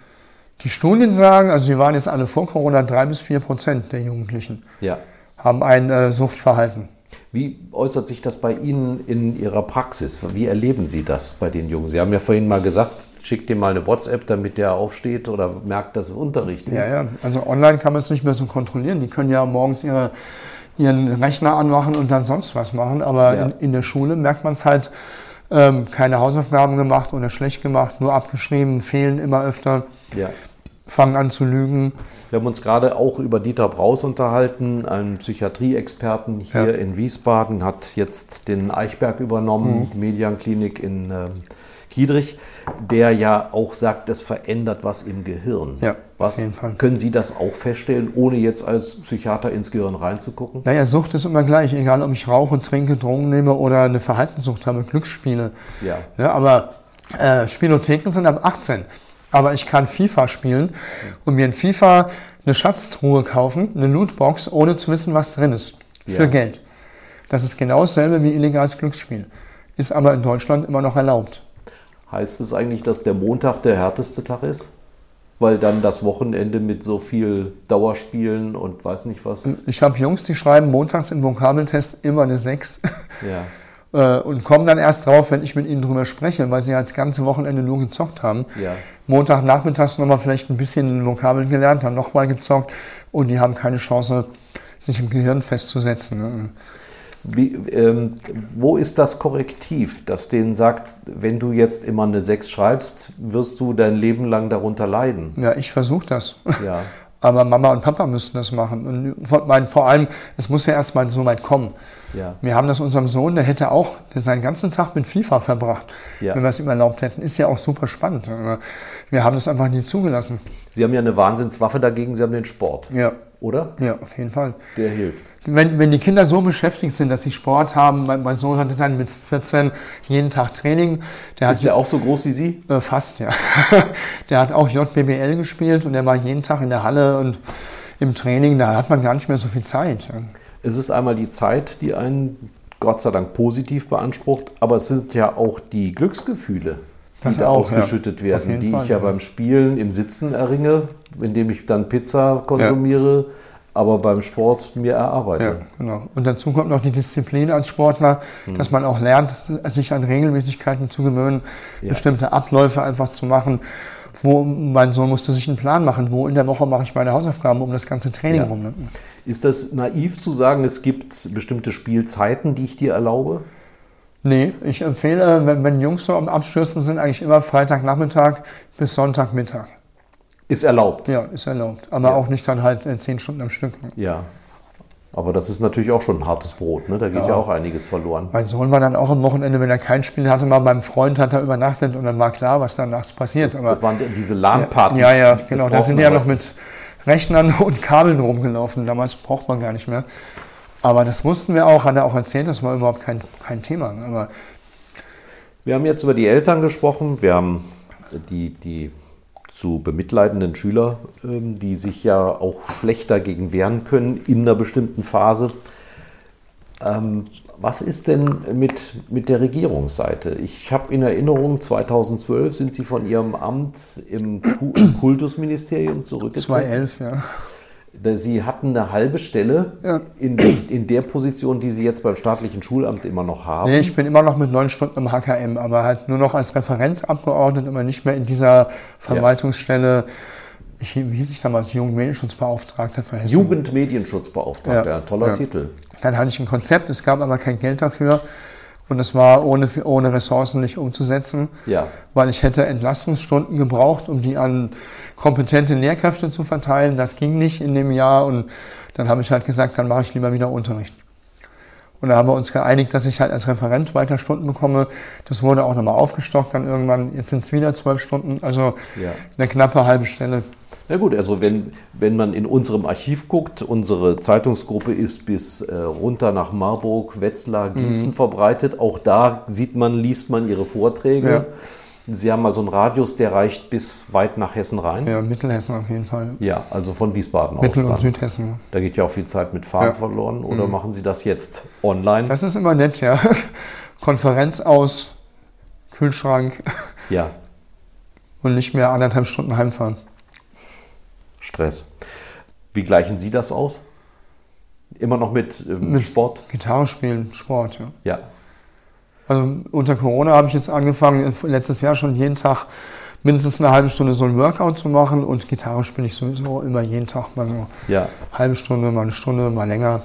Die Studien sagen, also wir waren jetzt alle vor Corona, 3 bis 4% der Jugendlichen haben ein Suchtverhalten. Wie äußert sich das bei Ihnen in Ihrer Praxis? Wie erleben Sie das bei den Jungen? Sie haben ja vorhin mal gesagt, schickt dem mal eine WhatsApp, damit der aufsteht oder merkt, dass es Unterricht ist. Ja, also online kann man es nicht mehr so kontrollieren. Die können ja morgens ihren Rechner anmachen und dann sonst was machen. Aber in der Schule merkt man es halt, keine Hausaufgaben gemacht oder schlecht gemacht, nur abgeschrieben, fehlen immer öfter. Ja. Fangen an zu lügen. Wir haben uns gerade auch über Dieter Braus unterhalten, einen Psychiatrieexperten hier in Wiesbaden, hat jetzt den Eichberg übernommen, die Median-Klinik in Kiedrich, der ja auch sagt, das verändert was im Gehirn. Ja, was, auf jeden Fall. Können Sie das auch feststellen, ohne jetzt als Psychiater ins Gehirn reinzugucken? Naja, Sucht ist immer gleich, egal ob ich rauche, trinke, Drogen nehme oder eine Verhaltenssucht habe, Glücksspiele. Ja. Ja, aber Spielotheken sind ab 18. Aber ich kann FIFA spielen und mir in FIFA eine Schatztruhe kaufen, eine Lootbox, ohne zu wissen, was drin ist, für Geld. Das ist genau dasselbe wie illegales Glücksspiel. Ist aber in Deutschland immer noch erlaubt. Heißt es eigentlich, dass der Montag der härteste Tag ist? Weil dann das Wochenende mit so viel Dauerspielen und weiß nicht was... Ich habe Jungs, die schreiben montags im Vokabeltest immer eine 6. Und kommen dann erst drauf, wenn ich mit ihnen drüber spreche, weil sie ja das ganze Wochenende nur gezockt haben. Ja. Montagnachmittags nochmal vielleicht ein bisschen Vokabeln gelernt, haben nochmal gezockt und die haben keine Chance, sich im Gehirn festzusetzen. Wie, wo ist das Korrektiv, das denen sagt, wenn du jetzt immer eine 6 schreibst, wirst du dein Leben lang darunter leiden? Ja, ich versuche das. Ja. Aber Mama und Papa müssten das machen. Und vor allem, es muss ja erstmal so weit kommen. Ja. Wir haben das unserem Sohn, der hätte auch seinen ganzen Tag mit FIFA verbracht, wenn wir es ihm erlaubt hätten. Ist ja auch super spannend. Wir haben das einfach nie zugelassen. Sie haben ja eine Wahnsinnswaffe dagegen, Sie haben den Sport. Ja. Oder? Ja, auf jeden Fall. Der hilft. Wenn die Kinder so beschäftigt sind, dass sie Sport haben, mein Sohn hatte dann mit 14 jeden Tag Training. Ist der auch so groß wie Sie? Fast, ja. Der hat auch JBBL gespielt und der war jeden Tag in der Halle und im Training, da hat man gar nicht mehr so viel Zeit. Es ist einmal die Zeit, die einen Gott sei Dank positiv beansprucht, aber es sind ja auch die Glücksgefühle, die da ausgeschüttet werden, die ich ja beim Spielen im Sitzen erringe, indem ich dann Pizza konsumiere, aber beim Sport mir erarbeite. Ja, genau. Und dazu kommt noch die Disziplin als Sportler, dass man auch lernt, sich an Regelmäßigkeiten zu gewöhnen, bestimmte Abläufe einfach zu machen. Mein Sohn musste sich einen Plan machen, wo in der Woche mache ich meine Hausaufgaben um das ganze Training rum. Ist das naiv zu sagen, es gibt bestimmte Spielzeiten, die ich dir erlaube? Nee, ich empfehle, wenn Jungs so am Abstürzen sind, eigentlich immer Freitagnachmittag bis Sonntagmittag. Ist erlaubt? Ja, ist erlaubt. Aber auch nicht dann halt 10 Stunden am Stück. Ja, aber das ist natürlich auch schon ein hartes Brot, ne? Da geht ja auch einiges verloren. Mein Sohn war dann auch am Wochenende, wenn er kein Spiel hatte, mal beim Freund hat er übernachtet und dann war klar, was dann nachts passiert. Das waren diese LAN-Partys. Ja, genau. Da sind ja noch mit Rechnern und Kabeln rumgelaufen. Damals braucht man gar nicht mehr. Aber das wussten wir auch, hat er auch erzählt, das war überhaupt kein Thema. Aber wir haben jetzt über die Eltern gesprochen, wir haben die zu bemitleidenden Schüler, die sich ja auch schlecht dagegen wehren können in einer bestimmten Phase. Was ist denn mit der Regierungsseite? Ich habe in Erinnerung, 2012 sind Sie von Ihrem Amt im Kultusministerium zurückgetreten. 2011, ja. Sie hatten eine halbe Stelle in der Position, die Sie jetzt beim staatlichen Schulamt immer noch haben. Nee, ich bin immer noch mit 9 Stunden im HKM, aber halt nur noch als Referent abgeordnet, immer nicht mehr in dieser Verwaltungsstelle. Wie hieß ich damals? Jugendmedienschutzbeauftragter für Hessen. Jugendmedienschutzbeauftragter, toller Titel. Dann hatte ich ein Konzept, es gab aber kein Geld dafür. Und das war ohne Ressourcen nicht umzusetzen, ja, weil ich hätte Entlastungsstunden gebraucht, um die an kompetente Lehrkräfte zu verteilen. Das ging nicht in dem Jahr und dann habe ich halt gesagt, dann mache ich lieber wieder Unterricht. Und da haben wir uns geeinigt, dass ich halt als Referent weiter Stunden bekomme. Das wurde auch nochmal aufgestockt dann irgendwann. Jetzt sind es wieder 12 Stunden, also ja, eine knappe halbe Stelle. Na gut, also wenn man in unserem Archiv guckt, unsere Zeitungsgruppe ist bis runter nach Marburg, Wetzlar, Gießen verbreitet. Auch da sieht man, liest man Ihre Vorträge. Ja. Sie haben also einen Radius, der reicht bis weit nach Hessen rein. Ja, Mittelhessen auf jeden Fall. Ja, also von Wiesbaden aus. Mittel- und Südhessen. Da geht ja auch viel Zeit mit Fahren verloren. Oder machen Sie das jetzt online? Das ist immer nett, ja. Konferenz aus, Kühlschrank. Ja. Und nicht mehr 1,5 Stunden heimfahren. Stress. Wie gleichen Sie das aus? Immer noch mit Sport? Gitarre spielen, Sport, ja. Ja. Also unter Corona habe ich jetzt angefangen, letztes Jahr schon jeden Tag mindestens eine halbe Stunde so ein Workout zu machen und Gitarre spiele ich sowieso immer jeden Tag mal so eine halbe Stunde, mal eine Stunde, mal länger.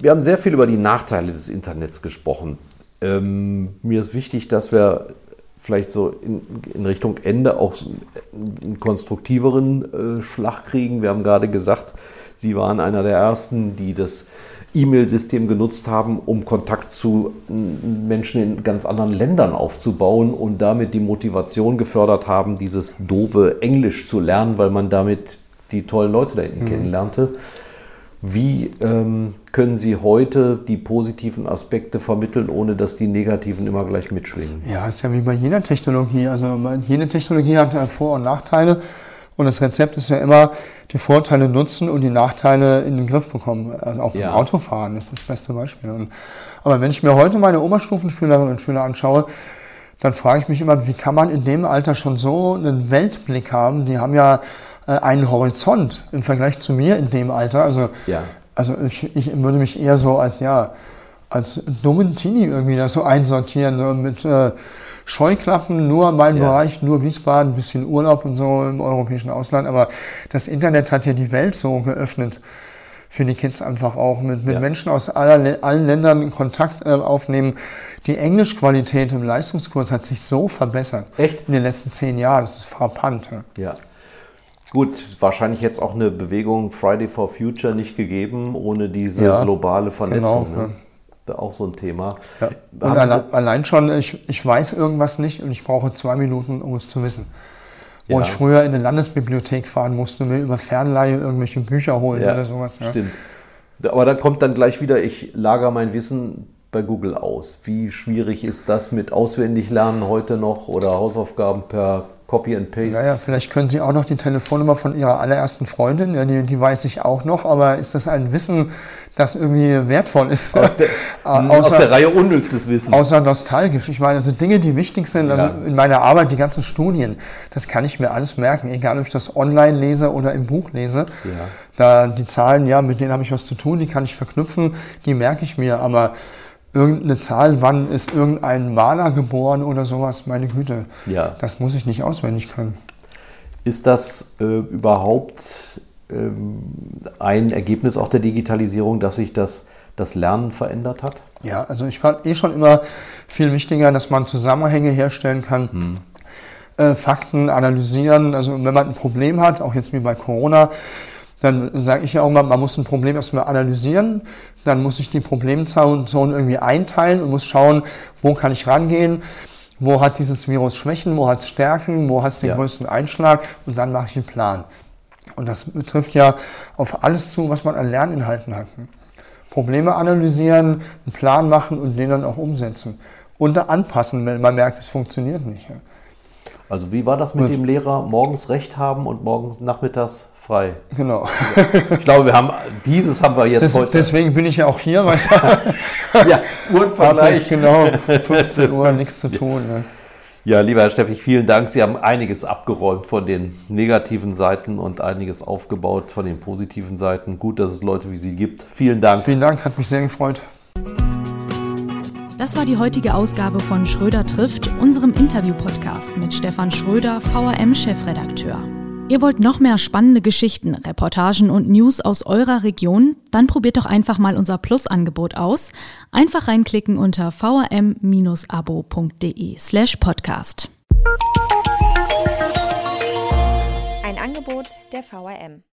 Wir haben sehr viel über die Nachteile des Internets gesprochen. Mir ist wichtig, dass wir vielleicht so in Richtung Ende auch einen konstruktiveren Schlag kriegen. Wir haben gerade gesagt, Sie waren einer der Ersten, die das E-Mail-System genutzt haben, um Kontakt zu Menschen in ganz anderen Ländern aufzubauen und damit die Motivation gefördert haben, dieses doofe Englisch zu lernen, weil man damit die tollen Leute da hinten kennenlernte. Wie können Sie heute die positiven Aspekte vermitteln, ohne dass die negativen immer gleich mitschwingen? Ja, das ist ja wie bei jeder Technologie. Also jede Technologie hat Vor- und Nachteile. Und das Rezept ist ja immer, die Vorteile nutzen und die Nachteile in den Griff bekommen. Also auch beim Autofahren ist das beste Beispiel. Aber wenn ich mir heute meine Oberstufenschülerinnen und Schüler anschaue, dann frage ich mich immer, wie kann man in dem Alter schon so einen Weltblick haben? Die haben ja einen Horizont im Vergleich zu mir in dem Alter. Also ich würde mich eher so als dummen Teenie irgendwie das so einsortieren, so mit Scheuklappen, nur mein Bereich, nur Wiesbaden, ein bisschen Urlaub und so im europäischen Ausland. Aber das Internet hat ja die Welt so geöffnet für die Kids einfach auch. Mit Menschen aus allen Ländern Kontakt aufnehmen. Die Englischqualität im Leistungskurs hat sich so verbessert. Echt? In den letzten 10 Jahren. Das ist frappant. Ja. Gut, wahrscheinlich jetzt auch eine Bewegung Friday for Future nicht gegeben, ohne diese globale Vernetzung. Genau, ne? Auch so ein Thema. Ja. Und allein schon, ich weiß irgendwas nicht und ich brauche 2 Minuten, um es zu wissen. Wo ich früher in eine Landesbibliothek fahren musste, mir über Fernleihe irgendwelche Bücher holen oder sowas. Ja. Stimmt. Aber da kommt dann gleich wieder, ich lagere mein Wissen bei Google aus. Wie schwierig ist das mit Auswendiglernen heute noch oder Hausaufgaben per Copy and Paste? Naja, vielleicht können Sie auch noch die Telefonnummer von Ihrer allerersten Freundin, die weiß ich auch noch, aber ist das ein Wissen, das irgendwie wertvoll ist? Aus der Reihe unnützes Wissen. Außer nostalgisch. Ich meine, das sind Dinge, die wichtig sind. Ja. Also in meiner Arbeit, die ganzen Studien, das kann ich mir alles merken, egal ob ich das online lese oder im Buch lese. Ja. Da die Zahlen, mit denen habe ich was zu tun, die kann ich verknüpfen, die merke ich mir, aber irgendeine Zahl, wann ist irgendein Maler geboren oder sowas, meine Güte, das muss ich nicht auswendig können. Ist das überhaupt ein Ergebnis auch der Digitalisierung, dass sich das Lernen verändert hat? Ja, also ich fand schon immer viel wichtiger, dass man Zusammenhänge herstellen kann, Fakten analysieren. Also wenn man ein Problem hat, auch jetzt wie bei Corona, dann sage ich ja auch mal, man muss ein Problem erstmal analysieren, dann muss ich die Problemzonen irgendwie einteilen und muss schauen, wo kann ich rangehen, wo hat dieses Virus Schwächen, wo hat es Stärken, wo hat es den größten Einschlag und dann mache ich einen Plan. Und das trifft ja auf alles zu, was man an Lerninhalten hat. Probleme analysieren, einen Plan machen und den dann auch umsetzen. Und anpassen, wenn man merkt, es funktioniert nicht. Also wie war das mit dem Lehrer, morgens Recht haben und morgens nachmittags frei. Genau. Ich glaube, wir haben jetzt heute. Deswegen bin ich ja auch hier, weil Uhrenvergleich. Genau, 15 Uhr, nichts zu tun. Ne? Ja, lieber Herr Steffig, vielen Dank. Sie haben einiges abgeräumt von den negativen Seiten und einiges aufgebaut von den positiven Seiten. Gut, dass es Leute wie Sie gibt. Vielen Dank. Vielen Dank, hat mich sehr gefreut. Das war die heutige Ausgabe von Schröder trifft, unserem Interview-Podcast mit Stefan Schröder, VRM-Chefredakteur. Ihr wollt noch mehr spannende Geschichten, Reportagen und News aus eurer Region? Dann probiert doch einfach mal unser Plus-Angebot aus. Einfach reinklicken unter vrm-abo.de/podcast. Ein Angebot der VRM.